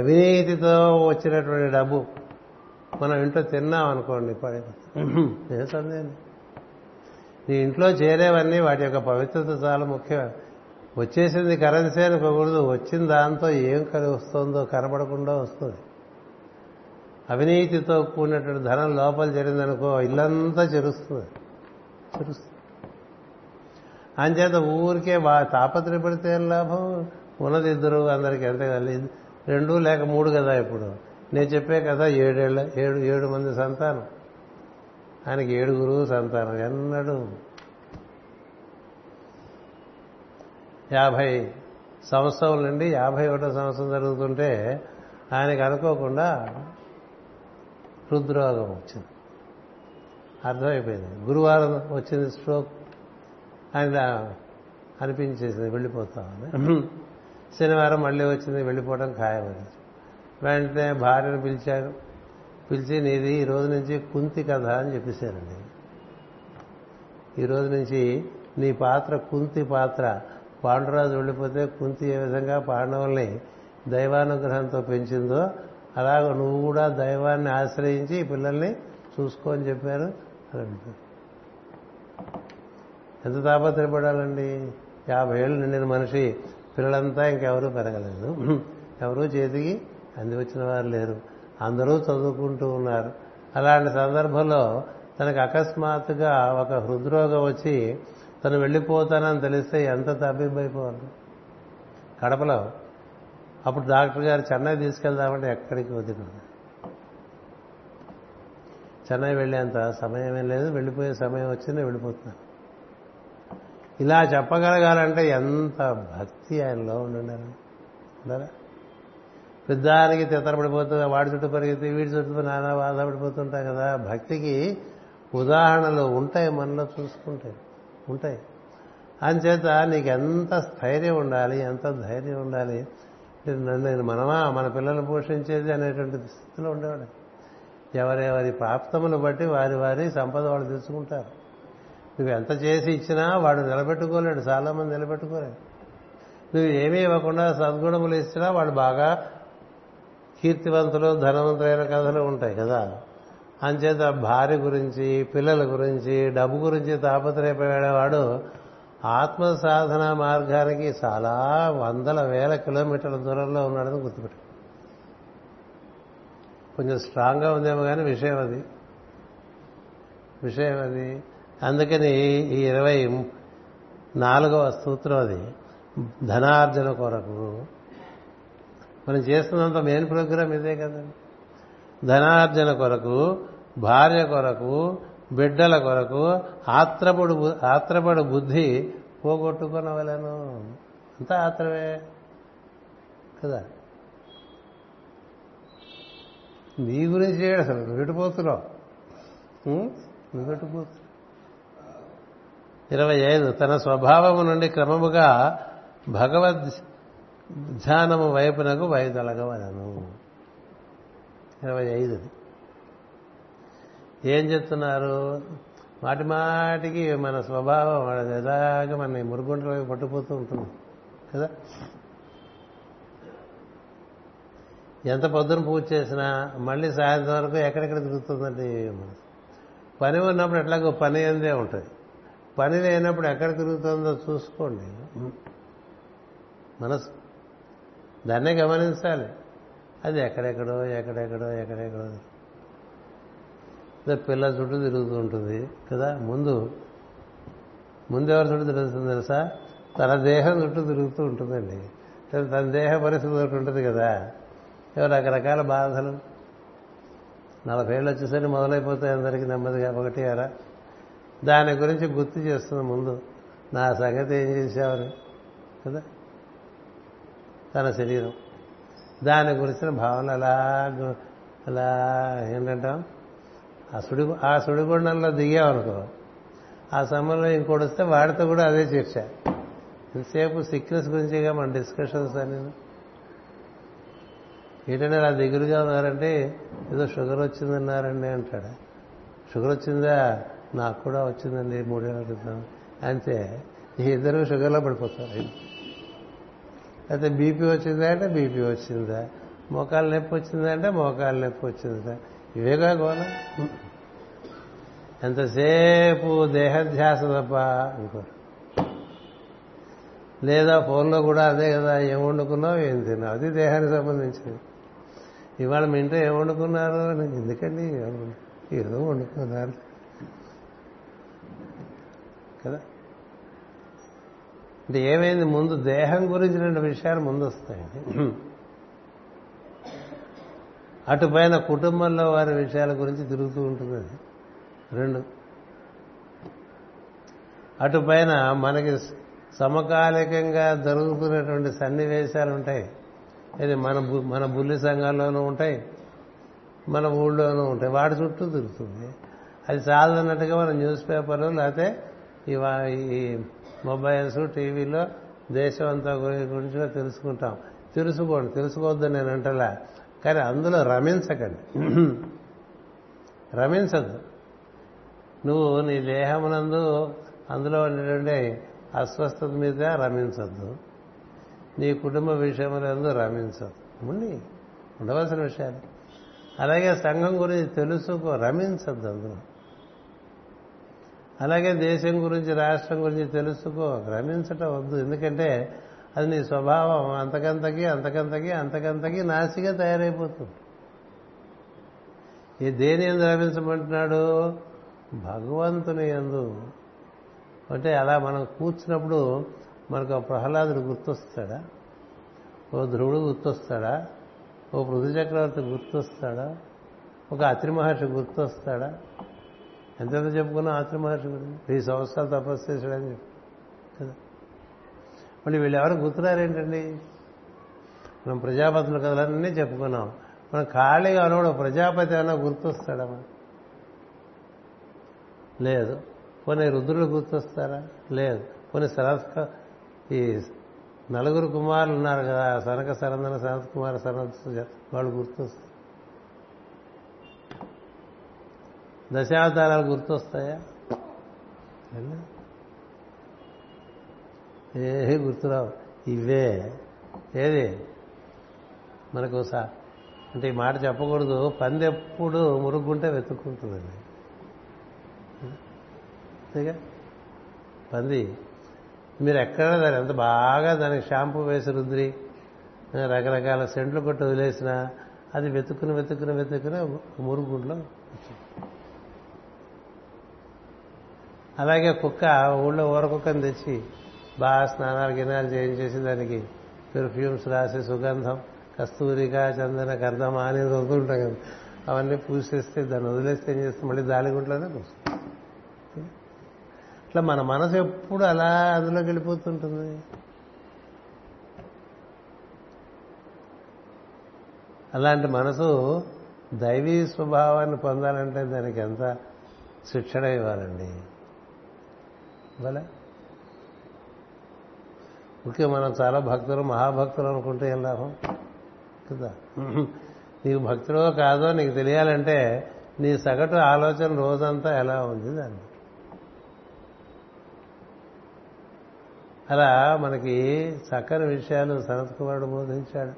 అవినీతితో వచ్చినటువంటి డబ్బు. మనం ఇంట్లో తిన్నాం అనుకోండి, పడే ఏం సందేహం. నీ ఇంట్లో చేరేవన్నీ వాటి యొక్క పవిత్రత చాలా ముఖ్యం. వచ్చేసింది కరెన్సీ అనుకోకూడదు. వచ్చిన దాంతో ఏం కలుగుస్తుందో కనబడకుండా వస్తుంది. అవినీతితో కూడినటువంటి ధనం లోపల జరిగిందనుకో ఇల్లంతా చెరుస్తుంది చెరుస్తుంది అంచేత ఊరికే బా తాపత్రపడితే లాభం. ఉన్నది ఇద్దరు, అందరికీ ఎంత కలిగింది రెండు లేక మూడు కదా. ఇప్పుడు నేను చెప్పే కదా, ఏడేళ్ళ ఏడు ఏడు మంది సంతానం, ఆయనకి ఏడుగురు సంతానం. ఎన్నడూ యాభై సంవత్సరం నుండి యాభై ఒకటో సంవత్సరం జరుగుతుంటే ఆయనకు అనుకోకుండా హృద్రోగం వచ్చింది. అర్థమైపోయింది. గురువారం వచ్చింది స్ట్రోక్. ఆయన అనిపించేసింది వెళ్ళిపోతామని. శనివారం మళ్ళీ వచ్చింది, వెళ్ళిపోవడం ఖాయమైంది. వెంటనే భార్యను పిలిచాడు. పిలిచి నీది ఈ రోజు నుంచి కుంతి కథ అని చెప్పేశారండి. ఈరోజు నుంచి నీ పాత్ర కుంతి పాత్ర. పాండురాజు వెళ్ళిపోతే కుంతి ఏ విధంగా పాండవుల్ని దైవానుగ్రహంతో పెంచిందో అలాగ నువ్వు కూడా దైవాన్ని ఆశ్రయించి ఈ పిల్లల్ని చూసుకొని చెప్పారు అని అంటారు. ఎంత తాపత్రపడాలండి. యాభై ఏళ్ళు నిండిన మనిషి పిల్లలంతా ఇంకెవరూ పెరగలేదు, ఎవరూ చేతికి అంది వచ్చిన వారు లేరు, అందరూ చదువుకుంటూ ఉన్నారు. అలాంటి సందర్భంలో తనకు అకస్మాత్తుగా ఒక హృద్రోగం వచ్చి తను వెళ్ళిపోతానని తెలిస్తే ఎంత తబ్బిబ్బైపోవాలి. కడపలో అప్పుడు డాక్టర్ గారు చెన్నై తీసుకెళ్దామంటే ఎక్కడికి వదిలింది. చెన్నై వెళ్ళేంత సమయం ఏం లేదు, వెళ్ళిపోయే సమయం వచ్చింది, వెళ్ళిపోతున్నాను. ఇలా చెప్పగలగాలంటే ఎంత భక్తి ఆయనలో ఉండాలి. ఉండాలా? పెద్దానికి తితరపడిపోతుంది, వాడి చుట్టూ పరిగెత్తి వీడి చుట్టూ నానా బాధపడిపోతుంటాయి కదా. భక్తికి ఉదాహరణలు ఉంటాయి, మనలో చూసుకుంటాయి ఉంటాయి. అంచేత నీకు ఎంత స్థైర్యం ఉండాలి, ఎంత ధైర్యం ఉండాలి. నేను మనమా మన పిల్లలు పోషించేది అనేటువంటి స్థితిలో ఉండేవాడు. ఎవరెవరి ప్రాప్తమును బట్టి వారి వారి సంపద వాళ్ళు తెచ్చుకుంటారు. నువ్వు ఎంత చేసి ఇచ్చినా వాడు నిలబెట్టుకోలేడు, చాలామంది నిలబెట్టుకోలేడు. నువ్వు ఏమీ ఇవ్వకుండా సద్గుణములు ఇచ్చినా వాడు బాగా కీర్తివంతులు ధనవంతులైన కథలు ఉంటాయి కదా. అంచేత భార్య గురించి, పిల్లల గురించి, డబ్బు గురించి తాపత్రయపడేవాడు ఆత్మ సాధన మార్గానికి చాలా వందల వేల కిలోమీటర్ల దూరంలో ఉన్నాడని గుర్తుపెట్టు. కొంచెం స్ట్రాంగ్గా ఉందేమో కానీ విషయం అది విషయం అది అందుకని ఈ ఇరవై నాలుగవ స్తోత్రం అది ధనార్జన కొరకు. మనం చేస్తున్నంత మెయిన్ ప్రోగ్రాం ఇదే కదండి. ధనార్జన కొరకు, భార్య కొరకు, బిడ్డల కొరకు ఆత్రపడు ఆత్రపడు బుద్ధి పోగొట్టుకునవలను. అంతా ఆత్రమే కదా. నీ గురించి చేయడం విడిపోతున్నావు, విడిపోతున్నావు. ఇరవై ఐదు తన స్వభావము నుండి క్రమముగా భగవద్ ధ్యానము వైపునకు వైదొలగవలను. ఇరవై ఐదు ఏం చెప్తున్నారు? మాటి మాటికి మన స్వభావం ఎలాగ మన మురుగుంటల వైపు పట్టుకుపోతూ ఉంటుంది కదా. ఎంత పొద్దున పూజ చేసినా మళ్ళీ సాయంత్రం వరకు ఎక్కడెక్కడ తిరుగుతుందండి మనసు. పని ఉన్నప్పుడు ఎట్లాగో పని అందే ఉంటుంది, పని లేనప్పుడు ఎక్కడ తిరుగుతుందో చూసుకోండి మనసు. దాన్నే గమనించాలి. అది ఎక్కడెక్కడో ఎక్కడెక్కడో ఎక్కడెక్కడో పిల్ల చుట్టూ తిరుగుతూ ఉంటుంది కదా. ముందు ముందెవరి చుట్టూ తిరుగుతుంది తెలుసా? తన దేహం చుట్టూ తిరుగుతూ ఉంటుందండి. తన దేహ పరిస్థితి ఒకటి ఉంటుంది కదా. ఏవో రకరకాల బాధలు నలభై ఏళ్ళు వచ్చేసరికి మొదలైపోతాయి అందరికీ నెమ్మదిగా. ఒకటి అలా దాని గురించి గుర్తు చేస్తుంది ముందు. నా సంగతి ఏం చేసేవారు కదా. తన శరీరం దాని గురించిన భావన అలా అలా ఏంటంటాం. ఆ సుడి ఆ సుడిగుండంలో దిగామనుకో, ఆ సమయంలో ఇంకోటి వస్తే వాడితో కూడా అదే చర్చ. ఇంతసేపు సిక్నెస్ గురించిగా మన డిస్కషన్స్ అని. ఏంటంటే అలా దిగులుగా ఉన్నారంటే ఏదో షుగర్ వచ్చిందన్నారండి అంటాడు. షుగర్ వచ్చిందా? నాకు కూడా వచ్చిందండి మూడేళ్ళ క్రితం. అంతే, ఇద్దరు షుగర్లో పడిపోతారు. అయితే బీపీ వచ్చిందా అంటే బీపీ వచ్చిందా, మోకాళ్ళ నొప్పి వచ్చిందా అంటే మోకాళ్ళ నొప్పి వచ్చిందా. ఇవేగా గోళ. ఎంతసేపు దేహధ్యాస తప్ప ఇంకో లేదా ఫోన్లో కూడా అదే కదా, ఏం వండుకున్నావు, ఏం తిన్నావు, అది దేహానికి సంబంధించింది. ఇవాళ మీ ఇంట్లో ఏం వండుకున్నారు అని, ఎందుకండి ఏదో వండుకున్నారు కదా అంటే ఏమైంది, ముందు దేహం గురించి రెండు విషయాలు ముందు వస్తాయండి. అటుపైన కుటుంబంలో వారి విషయాల గురించి తిరుగుతూ ఉంటుంది అది రెండు. అటుపైన మనకి సమకాలికంగా జరుగుతున్నటువంటి సన్నివేశాలు ఉంటాయి. అది మన మన బుల్లి సంఘాల్లోనూ ఉంటాయి, మన ఊళ్ళోనూ ఉంటాయి, వాటి చుట్టూ తిరుగుతుంది. అది చాలదన్నట్టుగా మన న్యూస్ పేపర్లు లేకపోతే ఈ మొబైల్స్ టీవీలో దేశం అంతా గురించి తెలుసుకుంటాం. తెలుసుకోండి, తెలుసుకోవద్దని నేను అంటలా, కానీ అందులో రమించకండి, రమించద్దు. నువ్వు నీ దేహమునందు అందులో ఉండేటువంటి అస్వస్థత మీద రమించద్దు, నీ కుటుంబ విషయములందు రమించద్దు, ఉండి ఉండవలసిన విషయాలు. అలాగే సంఘం గురించి తెలుసుకో, రమించద్దు అందులో. అలాగే దేశం గురించి రాష్ట్రం గురించి తెలుసుకో, రమించటం వద్దు. ఎందుకంటే అది నీ స్వభావం అంతకంతకి అంతకంతకి అంతకంతకి నాసిగా తయారైపోతుంది. ఈ దేని యందు రమించమంటున్నాడు, భగవంతుని యందు. అంటే అలా మనం కూర్చున్నప్పుడు మనకు ప్రహ్లాదుడు గుర్తొస్తాడా, ఓ ధ్రువుడు గుర్తొస్తాడా, ఓ పృథుచక్రవర్తి గుర్తొస్తాడా, ఒక ఆత్రి మహర్షి గుర్తొస్తాడా? ఎంతెంత చెప్పుకున్నా ఆత్రి మహర్షి గురించి, ఈ సంవత్సరాలు తపస్సు చేశాడని చెప్పి కదా. మళ్ళీ వీళ్ళెవరు గుర్తురారేంటండి, మనం ప్రజాపతుల కథలన్నీ చెప్పుకున్నాం, మనం ఖాళీగా ఉన్నాడు ప్రజాపతి ఏమైనా గుర్తొస్తాడమ్మా? లేదు. కొన్ని రుద్రుడు గుర్తొస్తారా? లేదు. కొన్ని సనత్ ఈ నలుగురు కుమారులు ఉన్నారు కదా, సనక సరందన సరత్కుమార సరంద, వాళ్ళు గుర్తొస్తారు. దశావతారాలు గుర్తొస్తాయా? ఏ గుర్తురావు. ఇవే ఏది మనకు సా అంటే ఈ మాట చెప్పకూడదు, పందెప్పుడు మురుగుంటే వెతుక్కుంటుందండి. అంతేగా పంది, మీరు ఎక్కడ దాన్ని ఎంత బాగా దానికి షాంపూ వేసి రుద్రి రకరకాల సెంట్లు కొట్టి వదిలేసినా అది వెతుక్కుని వెతుక్కుని వెతుక్కుని మురుగుంట్లో. అలాగే కుక్క, ఊళ్ళో ఊరకుక్కని తెచ్చి బాగా స్నానాలు గినాలు చేయించేసి దానికి పెర్ఫ్యూమ్స్ రాసి సుగంధం కస్తూరిగా చందన గంధం అనేది వదులుతుంటాం కదా, అవన్నీ పూసేస్తే దాన్ని వదిలేస్తే ఏం చేస్తాం, మళ్ళీ దానిగుంట్లోనే పూస్తాం. ఇట్లా మన మనసు ఎప్పుడు అలా అందులోకి వెళ్ళిపోతుంటుంది. అలాంటి మనసు దైవీ స్వభావాన్ని పొందాలంటే దానికి ఎంత శిక్షణ ఇవ్వాలండి. భలే ఓకే, మనం చాలా భక్తులు మహాభక్తులు అనుకుంటే ఏం లాభం కదా. నీకు భక్తుడో కాదో నీకు తెలియాలంటే నీ సగటు ఆలోచన రోజంతా ఎలా ఉంది దాన్ని. అలా మనకి చక్కని విషయాలు సనత్కుమారుడు బోధించాడు.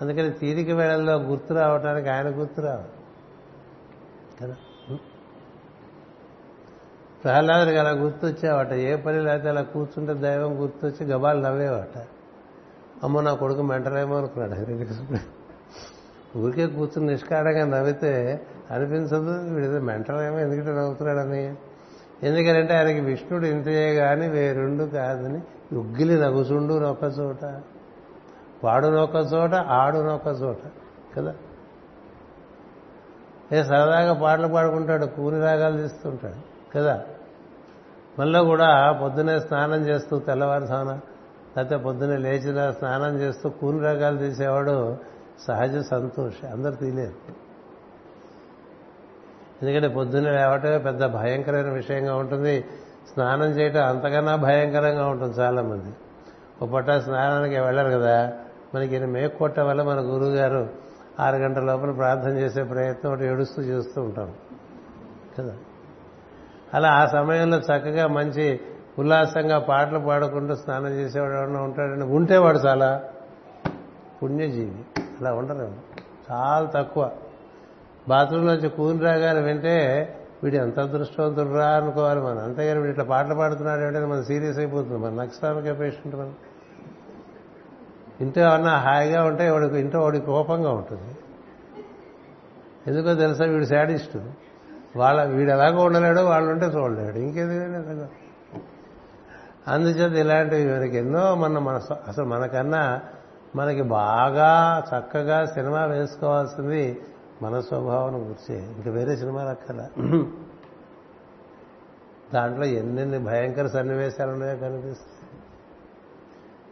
అందుకని తీరిక వేళల్లో గుర్తు రావటానికి ఆయన గుర్తు రావు కదా. ప్రహ్లాదుడికి అలా గుర్తొచ్చేవాట, ఏ పని లేకపోతే అలా కూర్చుంటే దైవం గుర్తొచ్చి గబాలు నవ్వేవాట. అమ్మ నా కొడుకు మెంటలేమో అనుకున్నాడు ఆయన. ఊరికే కూర్చుని నిష్కారంగా నవ్వితే అనిపించదు వీడితే మెంటలేమో, ఎందుకంటే నవ్వుతున్నాడని. ఎందుకంటే ఆయనకి విష్ణుడు ఇంతయే కానీ వేరుండు కాదని, ఉగ్గిలి నగుచుండు నొక్క చోట, వాడు నొక్క చోట, ఆడు నొక్క చోట కదా. ఏ సరదాగా పాటలు పాడుకుంటాడు, కూని రాగాలు తీస్తుంటాడు కదా. మనలో కూడా పొద్దునే స్నానం చేస్తూ తెల్లవారుసాన లేకపోతే పొద్దునే లేచిన స్నానం చేస్తూ కూని రాగాలు తీసేవాడు సహజ సంతోషం, అందరు తీయలేరు. ఎందుకంటే పొద్దున్నే లేవటమే పెద్ద భయంకరమైన విషయంగా ఉంటుంది, స్నానం చేయటం అంతకన్నా భయంకరంగా ఉంటుంది. చాలామంది ఓ పొట్ట స్నానానికి వెళ్ళరు కదా. మనకి ఈయన మేక్కొట్ట వల్ల మన గురువు గారు ఆరు గంటల లోపల ప్రార్థన చేసే ప్రయత్నం ఒకటి ఏడుస్తూ చేస్తూ ఉంటాం కదా. అలా ఆ సమయంలో చక్కగా మంచి ఉల్లాసంగా పాటలు పాడుకుంటూ స్నానం చేసేవాడు ఎవరైనా ఉంటాడండి? ఉంటేవాడు చాలా పుణ్యజీవి. అలా ఉండరు, చాలా తక్కువ. బాత్రూంలోంచి కూని రాగాలు వింటే వీడు ఎంత అదృష్టవంతుడురా అనుకోవాలి మనం. అంతేగాని వీడు ఇట్లా పాటలు పాడుతున్నాడు ఏంటంటే మనం సీరియస్ అయిపోతుంది. మన నక్సలామిక పేషెంట్ మనం. ఇంట్లో ఏమన్నా హాయిగా ఉంటే వాడికి ఇంట్లో వాడికి కోపంగా ఉంటుంది. ఎందుకో తెలుసా, వీడు శాడిస్ట్. వాళ్ళ వీడు ఎలాగో ఉండలేడో వాళ్ళు ఉంటే చూడలేడు, ఇంకేది లేదు. అందుచేత ఇలాంటివి మనకి ఎన్నో మన మన అసలు మనకన్నా మనకి బాగా చక్కగా సినిమా వేసుకోవాల్సింది మన స్వభావం గురించి. ఇంకా వేరే సినిమాలు అక్కల దాంట్లో ఎన్నెన్ని భయంకర సన్నివేశాలు ఉన్నాయో కనిపిస్తాయి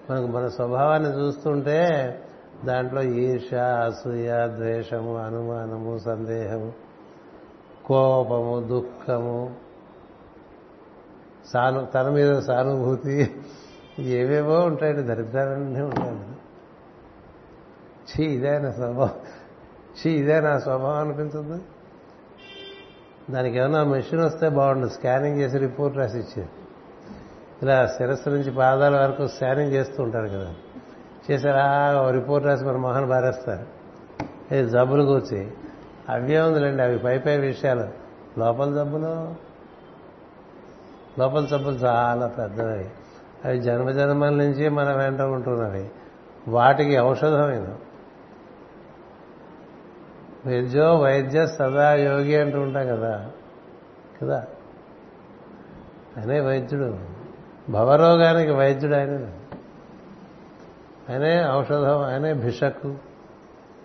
మనకు. మన స్వభావాన్ని చూస్తుంటే దాంట్లో ఈర్ష, అసూయ, ద్వేషము, అనుమానము, సందేహము, కోపము, దుఃఖము, సాను తన మీద సానుభూతి, ఏవేవో ఉంటాయండి. దరిద్రాలన్నీ ఉంటాయి. ఛీ ఇదే నా స్వభావం, ఛీ ఇదే నా స్వభావం అనిపించదు. దానికి ఏమైనా మెషిన్ వస్తే బాగుండదు. స్కానింగ్ చేసి రిపోర్ట్ రాసి ఇచ్చేది. ఇలా శిరస్సు నుంచి పాదాల వరకు స్కానింగ్ చేస్తూ ఉంటారు కదా, చేసారా రిపోర్ట్ రాసి మన మొహన బారేస్తారు. ఇది జబ్బులు కూర్చి అవే ఉందిలేండి, అవి పై పై విషయాలు. లోపల జబ్బులు లోపల జబ్బులు చాలా పెద్దవి. అవి జన్మజన్మల నుంచి మనం వెంట ఉంటున్నవి. వాటికి ఔషధమైన వైద్యో వైద్య సదా యోగి అంటూ ఉంటాం కదా కదా అనే వైద్యుడు, భవరోగానికి వైద్యుడు ఆయన. ఆయనే ఔషధం, ఆయనే భిషకు.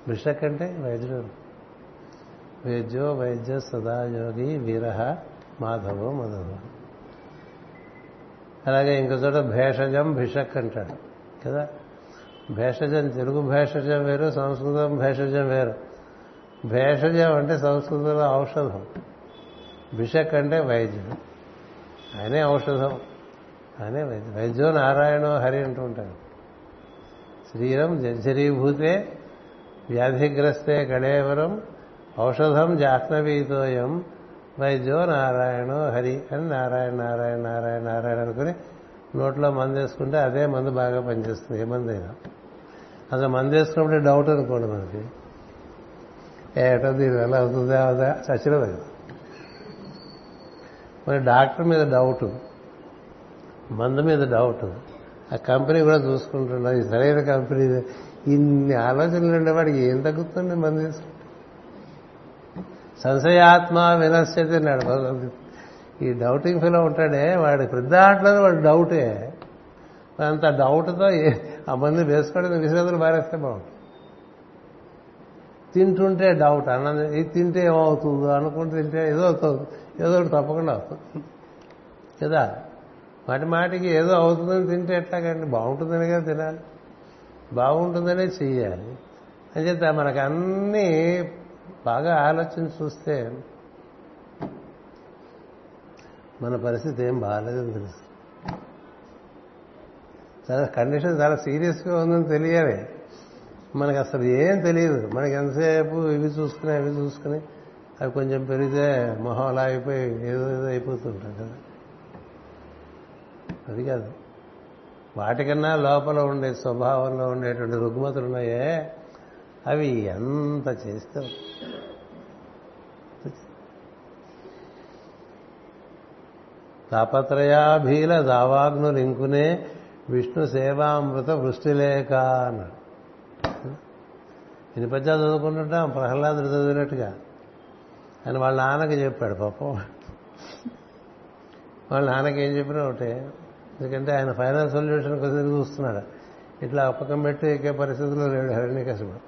భిషక్ అంటే వైద్యుడు. వైద్యో వైద్య సదా యోగి వీరహ మాధవ మధవ. అలాగే ఇంకో చోట భేషజం భిషక్ అంటాడు కదా. భేషజం తెలుగు భేషజం వేరు, సంస్కృతం భేషజం వేరు. భేషజం అంటే సంస్కృతంలో ఔషధం, భిషక్ అంటే వైద్యుడు. ఆయనే ఔషధం, ఆయనే వైద్యుడు. వైద్యో నారాయణ హరి అంటూ ఉంటాడు. శరీరం జర్జరీభూతే వ్యాధిగ్రస్తే కళేవరం ఔషధం జాహ్నవీతోయం వైద్యో నారాయణో హరి అని నారాయణ నారాయణ నారాయణ నారాయణ అనుకుని నోట్లో మందు వేసుకుంటే అదే మందు బాగా పనిచేస్తుంది. ఏ మందు అయినా అసలు మందు వేసుకున్నప్పుడే డౌట్ అనుకోండి మనకి, ఏటో దీనివల్ల అవుతుందా అవుదా చచ్చినది కదా మరి. డాక్టర్ మీద డౌటు, మందు మీద డౌటు, ఆ కంపెనీ కూడా చూసుకుంటున్నారు ఇది సరైన కంపెనీ. ఇన్ని ఆలోచనలు ఉండేవాడికి ఏం తగ్గుతుంది మందు వేసుకుంటే. సంశయాత్మ వినశ్యతి అన్నాడు. ఈ డౌటింగ్ ఫీలో ఉంటాడే వాడి పెద్దాట్లో వాడు డౌటే. అంత డౌట్తో ఆ మందు వేసుకోవడం విశ్రాంతులు బారేస్తే బాగుంటుంది. తింటుంటే డౌట్, అన్నం ఇది తింటే ఏమవుతుందో అనుకుంటూ తింటే ఏదో అవుతుంది, ఏదో తప్పకుండా అవుతుంది కదా. వాటి మాటికి ఏదో అవుతుందని తింటే ఎట్లాగండి, బాగుంటుందని కదా తినాలి, బాగుంటుందనే చెయ్యాలి. అని చెప్తే మనకు అన్నీ బాగా ఆలోచన చూస్తే మన పరిస్థితి ఏం బాగాలేదని తెలుసు. చాలా కండిషన్ చాలా సీరియస్గా ఉందని తెలియాలి. మనకు అసలు ఏం తెలియదు. మనకి ఎంతసేపు ఇవి చూసుకుని అవి చూసుకుని అవి కొంచెం పెరిగితే మొహం అలా అయిపోయి ఏదో ఏదో అయిపోతుంటాం కదా. అది కాదు, వాటికన్నా లోపల ఉండే స్వభావంలో ఉండేటువంటి రుగ్మతలు ఉన్నాయే అవి ఎంత చేస్తే. తాపత్రయాభీల దావాగ్నులు ఇంకునే విష్ణు సేవామృత వృష్టిలేక అన్నాడు. ఇన్ని పద్యాలు చదువుకుంటుంటాం ప్రహ్లాదుడు చదివినట్టుగా. ఆయన వాళ్ళ నాన్నకి చెప్పాడు పాపం. వాళ్ళ నాన్నకి ఏం చెప్పినా ఒకటే, ఎందుకంటే ఆయన ఫైనల్ సొల్యూషన్ కోసం చూస్తున్నాడు. ఇట్లా ఒక్కొక్క మెట్టు ఎక్కే పరిస్థితుల్లో లేడు హిరణ్యకశిపుడు.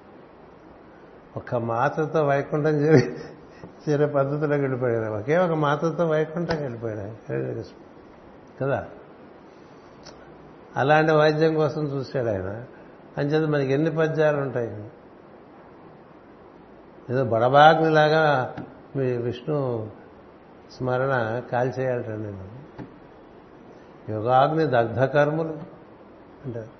ఒక్క మాతతో వైకుంఠం చేరి చేరే పద్ధతిలోకి వెళ్ళిపోయాడు. ఒకే ఒక మాతతో వైకుంఠం వెళ్ళిపోయాడు హిరణ్యకశిపుడు కదా. అలాంటి వైద్యం కోసం చూశాడు ఆయన. అంచేత మనకి ఎన్ని పద్యాలు ఉంటాయి. ఏదో బడబాగ్నిలాగా మీ విష్ణు స్మరణ కాల్చేయాలటండి. నేను యోగాగ్ని దగ్ధకర్మలు అంటారు.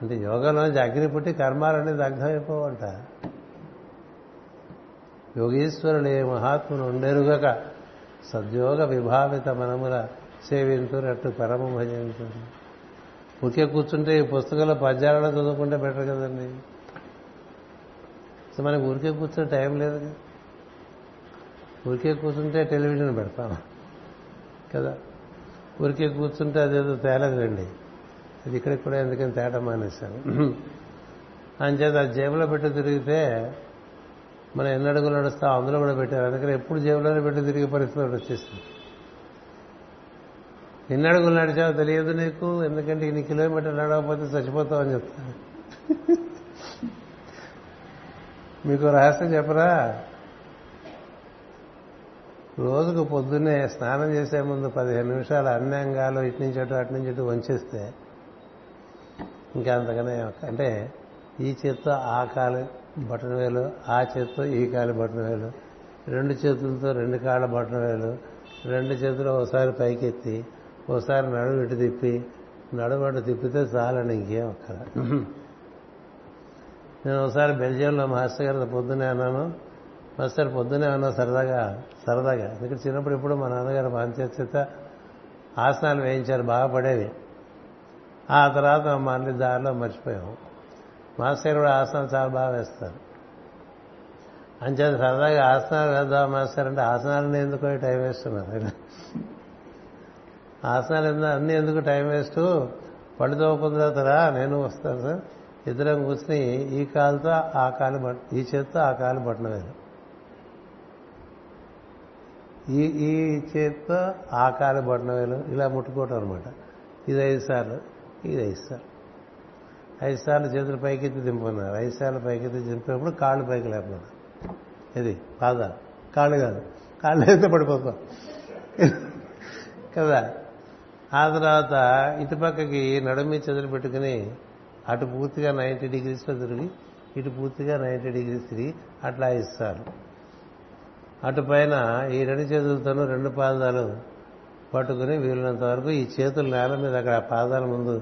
అంటే యోగంలోంచి అగ్ని పుట్టి కర్మాలన్నీ దగ్ధమైపోవంట. యోగీశ్వరుడు ఏ మహాత్ములు ఉండేరుగాక సద్యోగ విభావిత మనముల సేవింతురట్టు పరమ భజంతుడు. ఊరికే కూర్చుంటే ఈ పుస్తకంలో పద్యాలను చదువుకుంటే బెటర్ కదండి. సో మనకి ఊరికే కూర్చునే టైం లేదు. ఊరికే కూర్చుంటే టెలివిజన్ పెడతాం కదా, ఊరికే కూర్చుంటే అదేదో తేలదండి. అది ఇక్కడికి కూడా ఎందుకని తేట మానేశాను. అంచేత ఆ జేబులో పెట్టి తిరిగితే మనం ఎన్నడుగులు నడుస్తాం అందులో కూడా పెట్టారు. అందుకని ఎప్పుడు జేబులోనే పెట్టి తిరిగే పరిస్థితి వచ్చేసింది. ఎన్నడుగులు నడిచావో తెలియదు నీకు, ఎందుకంటే ఇన్ని కిలోమీటర్లు నడవకపోతే చచ్చిపోతామని చెప్తాను. మీకు రహస్యం చెప్పరా, రోజుకు పొద్దున్నే స్నానం చేసే ముందు పదిహేను నిమిషాలు అన్ని అంగాలు ఇటు నుంచి అటు అటు నుంచి అటు వంచేస్తే ఇంకా అంతకనే, అంటే ఈ చేత్తో ఆ కాలు బటన్ వేలు, ఆ చేత్తో ఈ కాలు బటన్ వేలు, రెండు చేతులతో రెండు కాళ్ళ బటన్ వేలు, రెండు చేతులు ఒకసారి పైకెత్తి ఒకసారి నడుము ఇటు తిప్పి నడుము అటు తిప్పితే చాలండి, ఇంకేం ఒక్కర. నేను ఒకసారి బెల్జియంలో మాస్టర్ గారు పొద్దునే అన్నాను, మాస్టర్ పొద్దునే అన్నా సరదాగా సరదాగా ఎందుకంటే చిన్నప్పుడు ఎప్పుడు మా నాన్నగారు మాంచేత ఆసనాలు వేయించారు, బాగా పడేవి. ఆ తర్వాత మళ్ళీ దారిలో మర్చిపోయాము. మాస్టర్ కూడా ఆసనాలు చాలా బాగా వేస్తారు. అంచేత సరదాగా ఆసనాలు వేద్దాం మాస్టర్ అంటే, ఆసనాలని ఎందుకు టైం వేస్ట్ అన్నారు. ఆసనాలు అన్నీ ఎందుకు టైం వేస్ట్, పళ్ళు తోముకున్న తర్వాత నేను వస్తాను సార్, ఇద్దరం కూర్చుని ఈ కాలుతో ఆ కాలు బట్ ఈ చేతితో ఆ కాలు బట్టన వేలు, ఈ ఈ చేతితో ఆ కాలు బట్టన వేలు ఇలా ముట్టుకోవటం అనమాట. ఇది ఐదు సార్లు ఇది ఐదు సార్లు ఐదు సార్లు చేతులు పైకెత్తి దింపుకున్నారు. ఐదు సార్లు పైకెత్తి దింపినప్పుడు కాళ్ళు పైకి లేపన్నారు. ఇది పాదాలు, కాళ్ళు కాదు, కాళ్ళు అయితే పడిపోతాం కదా. ఆ తర్వాత ఇటుపక్కకి నడుమి చేతులు పెట్టుకుని అటు పూర్తిగా నైంటీ డిగ్రీస్లో తిరిగి ఇటు పూర్తిగా నైంటీ డిగ్రీస్ తిరిగి అట్లా ఇస్తారు. అటు పైన ఈ రెండు చేతులతోనూ రెండు పాదాలు పట్టుకుని వీలైనంత వరకు ఈ చేతుల నేల మీద అక్కడ పాదాల ముందు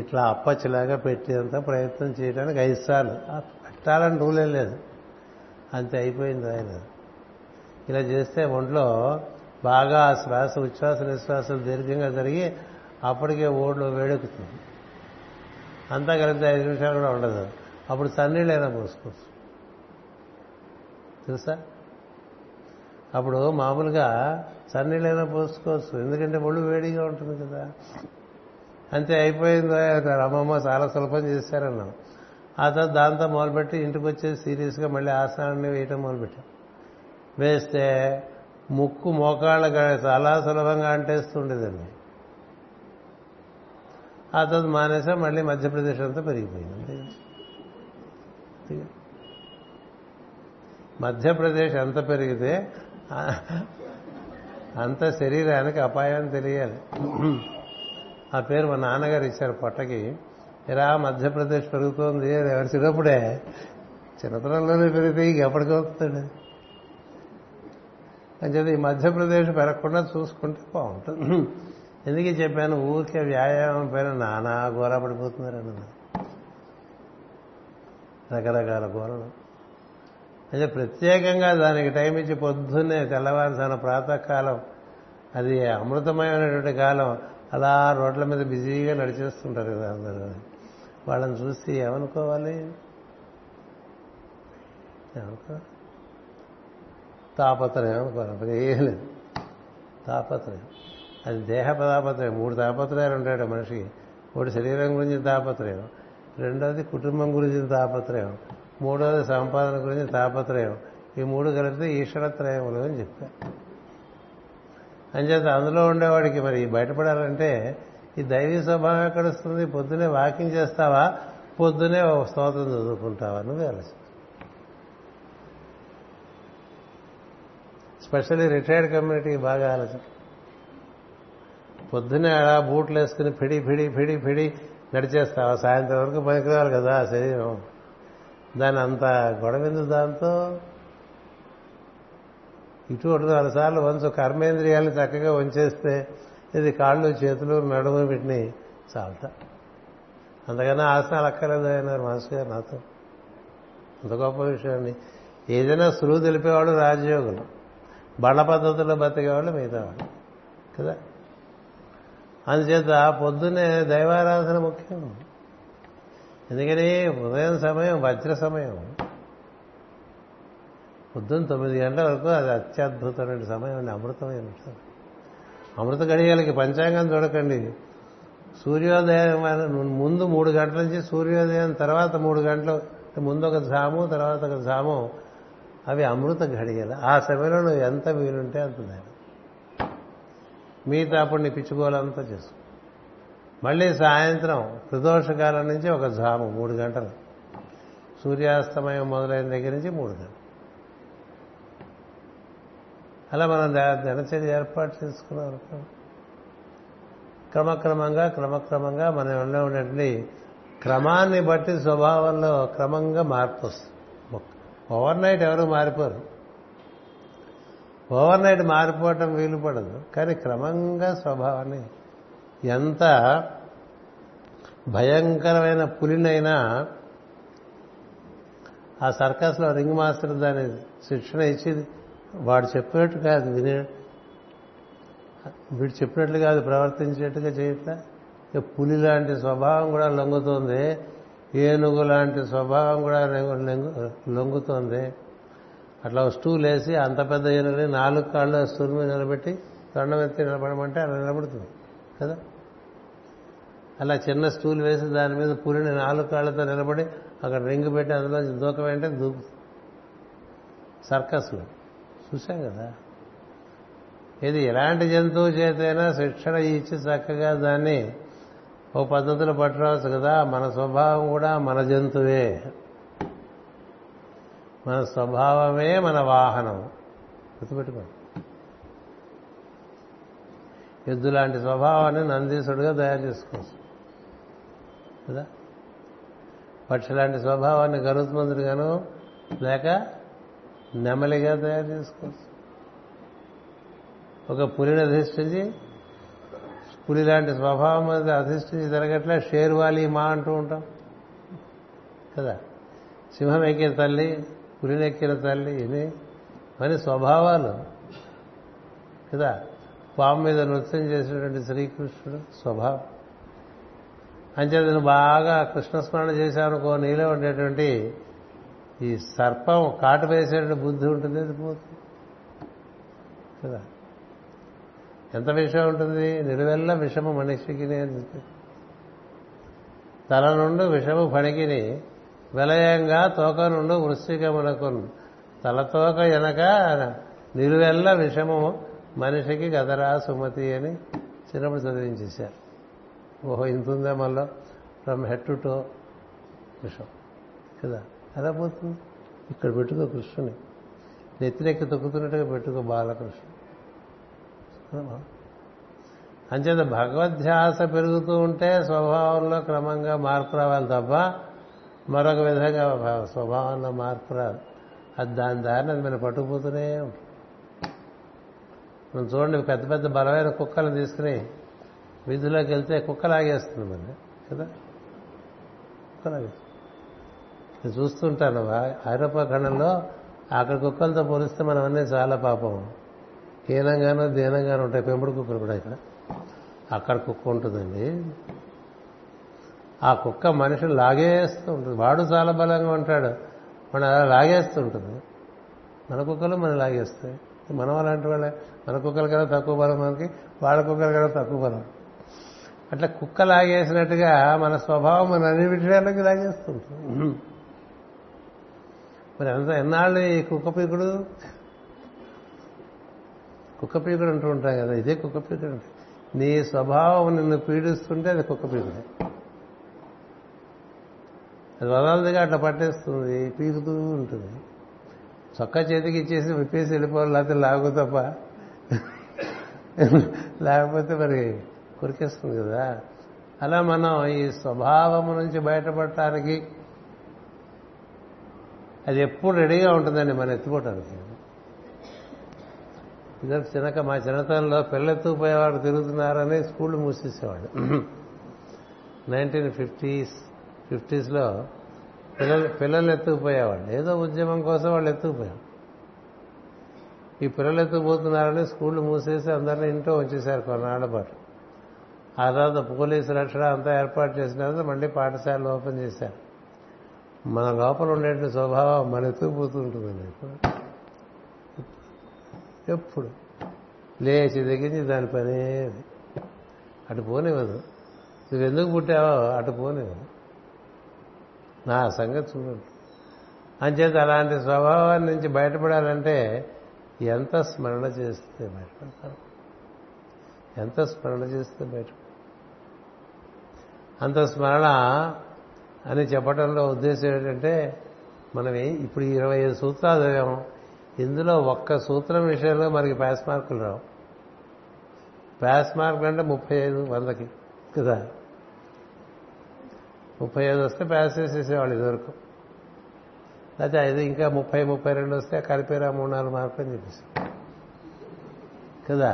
ఇట్లా అప్పచ్చిలాగా పెట్టేంత ప్రయత్నం చేయడానికి ఐదు సార్లు పెట్టాలని రూలేం లేదు. అంతే అయిపోయింది ఆయన. ఇలా చేస్తే ఒంట్లో బాగా శ్వాస ఉచ్ఛ్వాస నిశ్వాసాలు దీర్ఘంగా జరిగి అప్పటికే ఓళ్ళు వేడెక్కుతుంది. అంతా కలిపితే ఐదు నిమిషాలు కూడా ఉండదు. అప్పుడు సన్నీళ్ళైనా పోసుకోవచ్చు తెలుసా, అప్పుడు మామూలుగా సన్నీళ్ళైనా పోసుకోవచ్చు, ఎందుకంటే ఒళ్ళు వేడిగా ఉంటుంది కదా. అంతే అయిపోయిందో అంటారు. అమ్మమ్మ చాలా సులభం చేశారన్నాం. ఆ తర్వాత దాంతో మొదలుపెట్టి ఇంటికి వచ్చేసి సీరియస్గా మళ్ళీ ఆసనాన్ని వేయటం మొదలుపెట్టాం. వేస్తే ముక్కు మోకాళ్ళగా చాలా సులభంగా అంటేస్తుండేదండి. ఆ తర్వాత మానేసా, మళ్ళీ మధ్యప్రదేశ్ అంతా పెరిగిపోయింది. అంతే కదా, మధ్యప్రదేశ్ ఎంత పెరిగితే అంత శరీరానికి అపాయం తెలియాలి. ఆ పేరు మా నాన్నగారు ఇచ్చారు పొట్టకి. ఇలా మధ్యప్రదేశ్ పెరుగుతోంది ఎవరు చిన్నప్పుడే, చిన్నతనంలోనే పెరిగితే ఇంక ఎప్పటికవుతుంది. అని చెప్పి ఈ మధ్యప్రదేశ్ పెరగకుండా చూసుకుంటే బాగుంటుంది. ఎందుకే చెప్పాను, ఊరికే వ్యాయామం పైన నానా గోళ పడిపోతున్నారన్న, రకరకాల గోళలు. అంటే ప్రత్యేకంగా దానికి టైం ఇచ్చి పొద్దున్నే తెల్లవారుసాన ప్రాతకాలం, అది అమృతమైనటువంటి కాలం, అలా రోడ్ల మీద బిజీగా నడిచేస్తుంటారు కదా అందరూ. వాళ్ళని చూసి ఏమనుకోవాలి, ఏమనుకో తాపత్రయం ఏమనుకోవాలి, ఏం లేదు తాపత్రయం. అది దేహ తాపత్రయం. మూడు తాపత్రయాలు ఉంటాడు మనిషికి. ఒకటి శరీరం గురించి తాపత్రయం, రెండోది కుటుంబం గురించి తాపత్రయం, మూడోది సంపాదన గురించి తాపత్రయం. ఈ మూడు కలిపితే ఈశ్వరత్రయములు అని చెప్పారు. అంచేత అందులో ఉండేవాడికి మరి బయటపడాలంటే ఈ దైవీ స్వభావం ఎక్కడ వస్తుంది. పొద్దునే వాకింగ్ చేస్తావా, పొద్దునే స్తోత్రం చదువుకుంటావా, నువ్వే ఆలోచన. స్పెషల్లీ రిటైర్డ్ కమ్యూనిటీకి బాగా ఆలోచన. పొద్దునే అలా బూట్లు వేసుకుని పిడి పిడి పిడి పిడి నడిచేస్తావా, సాయంత్రం వరకు పనికిరాలి కదా శరీరం. దాని అంత గొడవెందు, దాంతో ఇటు ఒకటి నాలుగుసార్లు వంచు. కర్మేంద్రియాలను చక్కగా వంచేస్తే ఇది కాళ్ళు చేతులు నడుము వీటిని చాలట. అంతకన్నా ఆసనాలు అక్కర్లేదు అన్నారు మాస్టర్ గారు నాతో. అంత గొప్ప విషయాన్ని ఏదైనా సులువు తెలిపేవాడు రాజయోగులు, బండ పద్ధతుల్లో బతికేవాళ్ళు మిగతా వాళ్ళు కదా. అందుచేత పొద్దున్నే దైవారాధన ముఖ్యం. ఎందుకని ఉదయం సమయం వజ్ర సమయం. పొద్దున్న తొమ్మిది గంటల వరకు అది అత్యద్భుతమైన సమయం అండి, అమృతమైన సమయం. అమృత గడియలకి పంచాంగం చూడకండి. సూర్యోదయం ముందు మూడు గంటల నుంచి సూర్యోదయం తర్వాత మూడు గంటలు, ముందు ఒక జాము తర్వాత ఒక జాము, అవి అమృత గడియలు. ఆ సమయంలో నువ్వు ఎంత వీలుంటే అంత దాన్ని మిగతా అప్పుడు నీ పిచ్చుకోవాలంతా చేసుకో. మళ్ళీ సాయంత్రం ప్రదోషకాలం నుంచి ఒక జాము మూడు గంటలు, సూర్యాస్తమయం మొదలైన దగ్గర నుంచి మూడు గంటలు. అలా మనం దినచర్య ఏర్పాటు చేసుకున్నాం అనుకోండి. క్రమక్రమంగా క్రమక్రమంగా మనం ఎన్నో ఉన్నట్టు క్రమాన్ని బట్టి స్వభావంలో క్రమంగా మార్పు వస్తుంది. ఓవర్ నైట్ ఎవరు మారిపోరు, ఓవర్ నైట్ మారిపోవటం వీలు పడదు. కానీ క్రమంగా స్వభావాన్ని, ఎంత భయంకరమైన పులినైనా ఆ సర్కస్లో రింగ్ మాస్టర్ దాని శిక్షణ ఇచ్చి వాడు చెప్పినట్టు కాదు, వినే వీడు చెప్పినట్లు కాదు ప్రవర్తించేట్టుగా చేయట్లా. పులి లాంటి స్వభావం కూడా లొంగుతోంది, ఏనుగు లాంటి స్వభావం కూడా లొంగుతోంది. అట్లా స్టూల్ వేసి అంత పెద్ద ఏనుగుని నాలుగు కాళ్ళు స్టూల్ మీద నిలబెట్టి తొండం ఎత్తి నిలబడమంటే అలా నిలబడుతుంది కదా. అలా చిన్న స్టూల్ వేసి దాని మీద పులిని నాలుగు కాళ్ళతో నిలబడి అక్కడ రింగు పెట్టి అందులో దూకమంటే దూకు. సర్కస్లో చూశాం కదా, ఇది ఎలాంటి జంతువు చేతైనా శిక్షణ ఇచ్చి చక్కగా దాన్ని ఓ పద్ధతిలో పట్టుకోవచ్చు కదా. మన స్వభావం కూడా మన జంతువే, మన స్వభావమే మన వాహనం. గుర్తుపెట్టుకోండి, ఎద్దు లాంటి స్వభావాన్ని నందీసుడిగా తయారు చేసుకోవచ్చు కదా, పక్షి లాంటి స్వభావాన్ని గరుత్మంతుడిగాను లేక నెమలిగా తయారు చేసుకోవచ్చు. ఒక పులిని అధిష్ఠించి పులి లాంటి స్వభావం అది అధిష్ఠించి తిరగట్లా, షేర్వాలీ మా అంటూ ఉంటాం కదా. సింహం ఎక్కిన తల్లి, పులిని ఎక్కిన తల్లి, ఇవి అని స్వభావాలు కదా. పాము మీద నృత్యం చేసినటువంటి శ్రీకృష్ణుడు స్వభావం. అంచేత నువ్వు బాగా కృష్ణస్మరణ చేశావనుకో, నీలో ఉండేటువంటి ఈ సర్పం కాటు వేసేటువంటి బుద్ధి ఉంటుంది, అది పోతుంది కదా. ఎంత విషయం ఉంటుంది, నిలువెల్ల విషము మనిషికిని అని చెప్పి తల నుండి విషము పణికిని విలయంగా తోక నుండి వృశ్చికమునకు తలతోక ఎనక నిలువెల్ల విషము మనిషికి గదరా సుమతి అని చిన్నప్పుడు చదివించేశారు. ఓహో, ఇంతుందే మనలో ఫ్రమ్ హెడ్ టు టో విషం కదా. ఎలా పోతుంది, ఇక్కడ పెట్టుకో కృష్ణుని, నెత్తినెక్కి తొక్కుతున్నట్టుగా పెట్టుకో బాలకృష్ణుడు. అంచేత భగవద్ధ్యాస పెరుగుతూ ఉంటే స్వభావంలో క్రమంగా మార్పు రావాలి తప్ప మరొక విధంగా స్వభావంలో మార్పు రాదు. అది దాని దారిని అది మనం పట్టుకుపోతూనే ఉంటాం. మనం చూడండి, పెద్ద పెద్ద బలమైన కుక్కలను తీసుకుని వీధిలోకి వెళ్తే కుక్క లాగేస్తుంది మన కదా, కుక్క లాగేస్తుంది. నేను చూస్తుంటాను ఐరోపా ఖండంలో, అక్కడ కుక్కలతో పోలిస్తే మనం అన్నీ చాలా పాపం హీనంగానో దీనంగానో ఉంటాయి. పెంపుడు కుక్కలు కూడా ఇక్కడ అక్కడ కుక్క ఉంటుందండి, ఆ కుక్క మనిషిని లాగేస్తూ ఉంటుంది. వాడు చాలా బలంగా ఉంటాడు, మనం అలా లాగేస్తూ ఉంటుంది. మన కుక్కలు మనం లాగేస్తాయి, మనం అలాంటి వాళ్ళే. మన కుక్కల కన్నా తక్కువ బలం మనకి, వాళ్ళ కుక్కల కన్నా తక్కువ బలం. అట్లా కుక్క లాగేసినట్టుగా మన స్వభావం మన అన్ని విషయాలకి లాగేస్తూ ఉంటుంది. మరి ఎంత ఎన్నాళ్ళు ఈ కుక్క పీకుడు కుక్క పీకుడు అంటూ ఉంటాం కదా, ఇదే కుక్క పీకుడు. నీ స్వభావం నిన్ను పీడిస్తుంటే అది కుక్క పీకుడే, అది వదలదిగా అట్లా పట్టేస్తుంది, పీకుతూ ఉంటుంది. చొక్కా చేతికి ఇచ్చేసి విప్పేసి వెళ్ళిపోవాలి, లేకపోతే లాగు తప్ప, లేకపోతే మరి కొరికేస్తుంది కదా. అలా మనం ఈ స్వభావము నుంచి బయటపడటానికి అది ఎప్పుడు రెడీగా ఉంటుందండి మనం ఎత్తుకోవటానికి. ఇదొక చిన్నక మా చిన్నతనంలో పిల్లెత్తుకుపోయేవాడు తిరుగుతున్నారని స్కూళ్ళు మూసేసేవాడు. నైన్టీన్ ఫిఫ్టీస్ ఫిఫ్టీస్లో పిల్లలు పిల్లలు ఎత్తుకుపోయేవాళ్ళు, ఏదో ఉద్యమం కోసం వాళ్ళు ఎత్తుకుపోయారు. ఈ పిల్లలు ఎత్తుకుపోతున్నారని స్కూళ్ళు మూసేసి అందరినీ ఇంట్లో వచ్చేసారు కొన్నాళ్ల పాటు. ఆ తర్వాత పోలీసు రక్షణ అంతా ఏర్పాటు చేసిన తర్వాత మళ్ళీ పాఠశాలలు ఓపెన్ చేశారు. మన లోపల ఉండేటువంటి స్వభావం మన ఎత్తుకుపోతుంటుందండి. ఎప్పుడు లేచి తగ్గించి దాని పనే అది. అటు పోనివ్వదు, నువ్వెందుకు పుట్టావో అటు పోనివ్వదు, నా సంగతి చూడండి. అంచేత అలాంటి స్వభావాన్ని నుంచి బయటపడాలంటే ఎంత స్మరణ చేస్తే బయటపడతారు, ఎంత స్మరణ చేస్తే బయటపడతారు. అంత స్మరణ అని చెప్పడంలో ఉద్దేశం ఏంటంటే, మనం ఇప్పుడు ఇరవై ఐదు సూత్రాలు చదివాము, ఇందులో ఒక్క సూత్రం విషయంలో మనకి పాస్ మార్కులు రావు. పాస్ మార్కులు అంటే ముప్పై ఐదు వందకి కదా, ముప్పై ఐదు వస్తే పాస్ చేసేసేవాళ్ళు ఇదివరకు. అయితే అది ఇంకా ముప్పై ముప్పై రెండు వస్తే కలిపేరా మూడు నాలుగు మార్కులు అని చెప్పేసి కదా.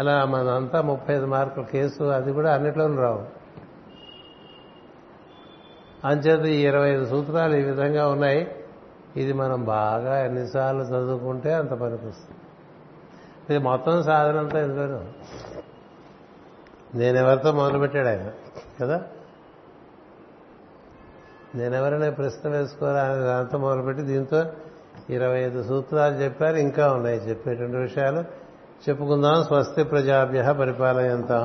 అలా మనంతా ముప్పై ఐదు మార్కుల కేసు, అది కూడా అన్నిట్లోనూ రావు. అంచేత ఈ ఇరవై ఐదు సూత్రాలు ఈ విధంగా ఉన్నాయి. ఇది మనం బాగా ఎన్నిసార్లు చదువుకుంటే అంత పనికొస్తుంది. ఇది మొత్తం సాధనంతా ఎందుకు, నేనెవరితో మొదలుపెట్టాడు ఆయన కదా, నేనెవరైనా ప్రశ్న వేసుకోరా అనే దాంతో మొదలుపెట్టి దీంతో ఇరవై ఐదు సూత్రాలు చెప్పారు. ఇంకా ఉన్నాయి చెప్పేటువంటి విషయాలు, చెప్పుకుందాం. స్వస్తి ప్రజాభ్య పరిపాలయంతాం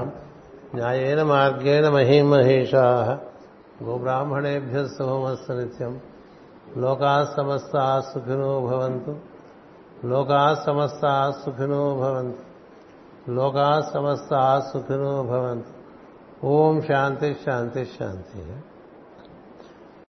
న్యాయేన మార్గేణ మహీమహేషా, గోబ్రాహ్మణేభ్య శుభమస్తు నిత్యం. లోకా సమస్తా సుఖినో భవంతు, లోకా సమస్తా సుఖినో భవంతు, లోకా సమస్తా సుఖినో భవంతు. ఓం శాంతి శాంతి శాంతి.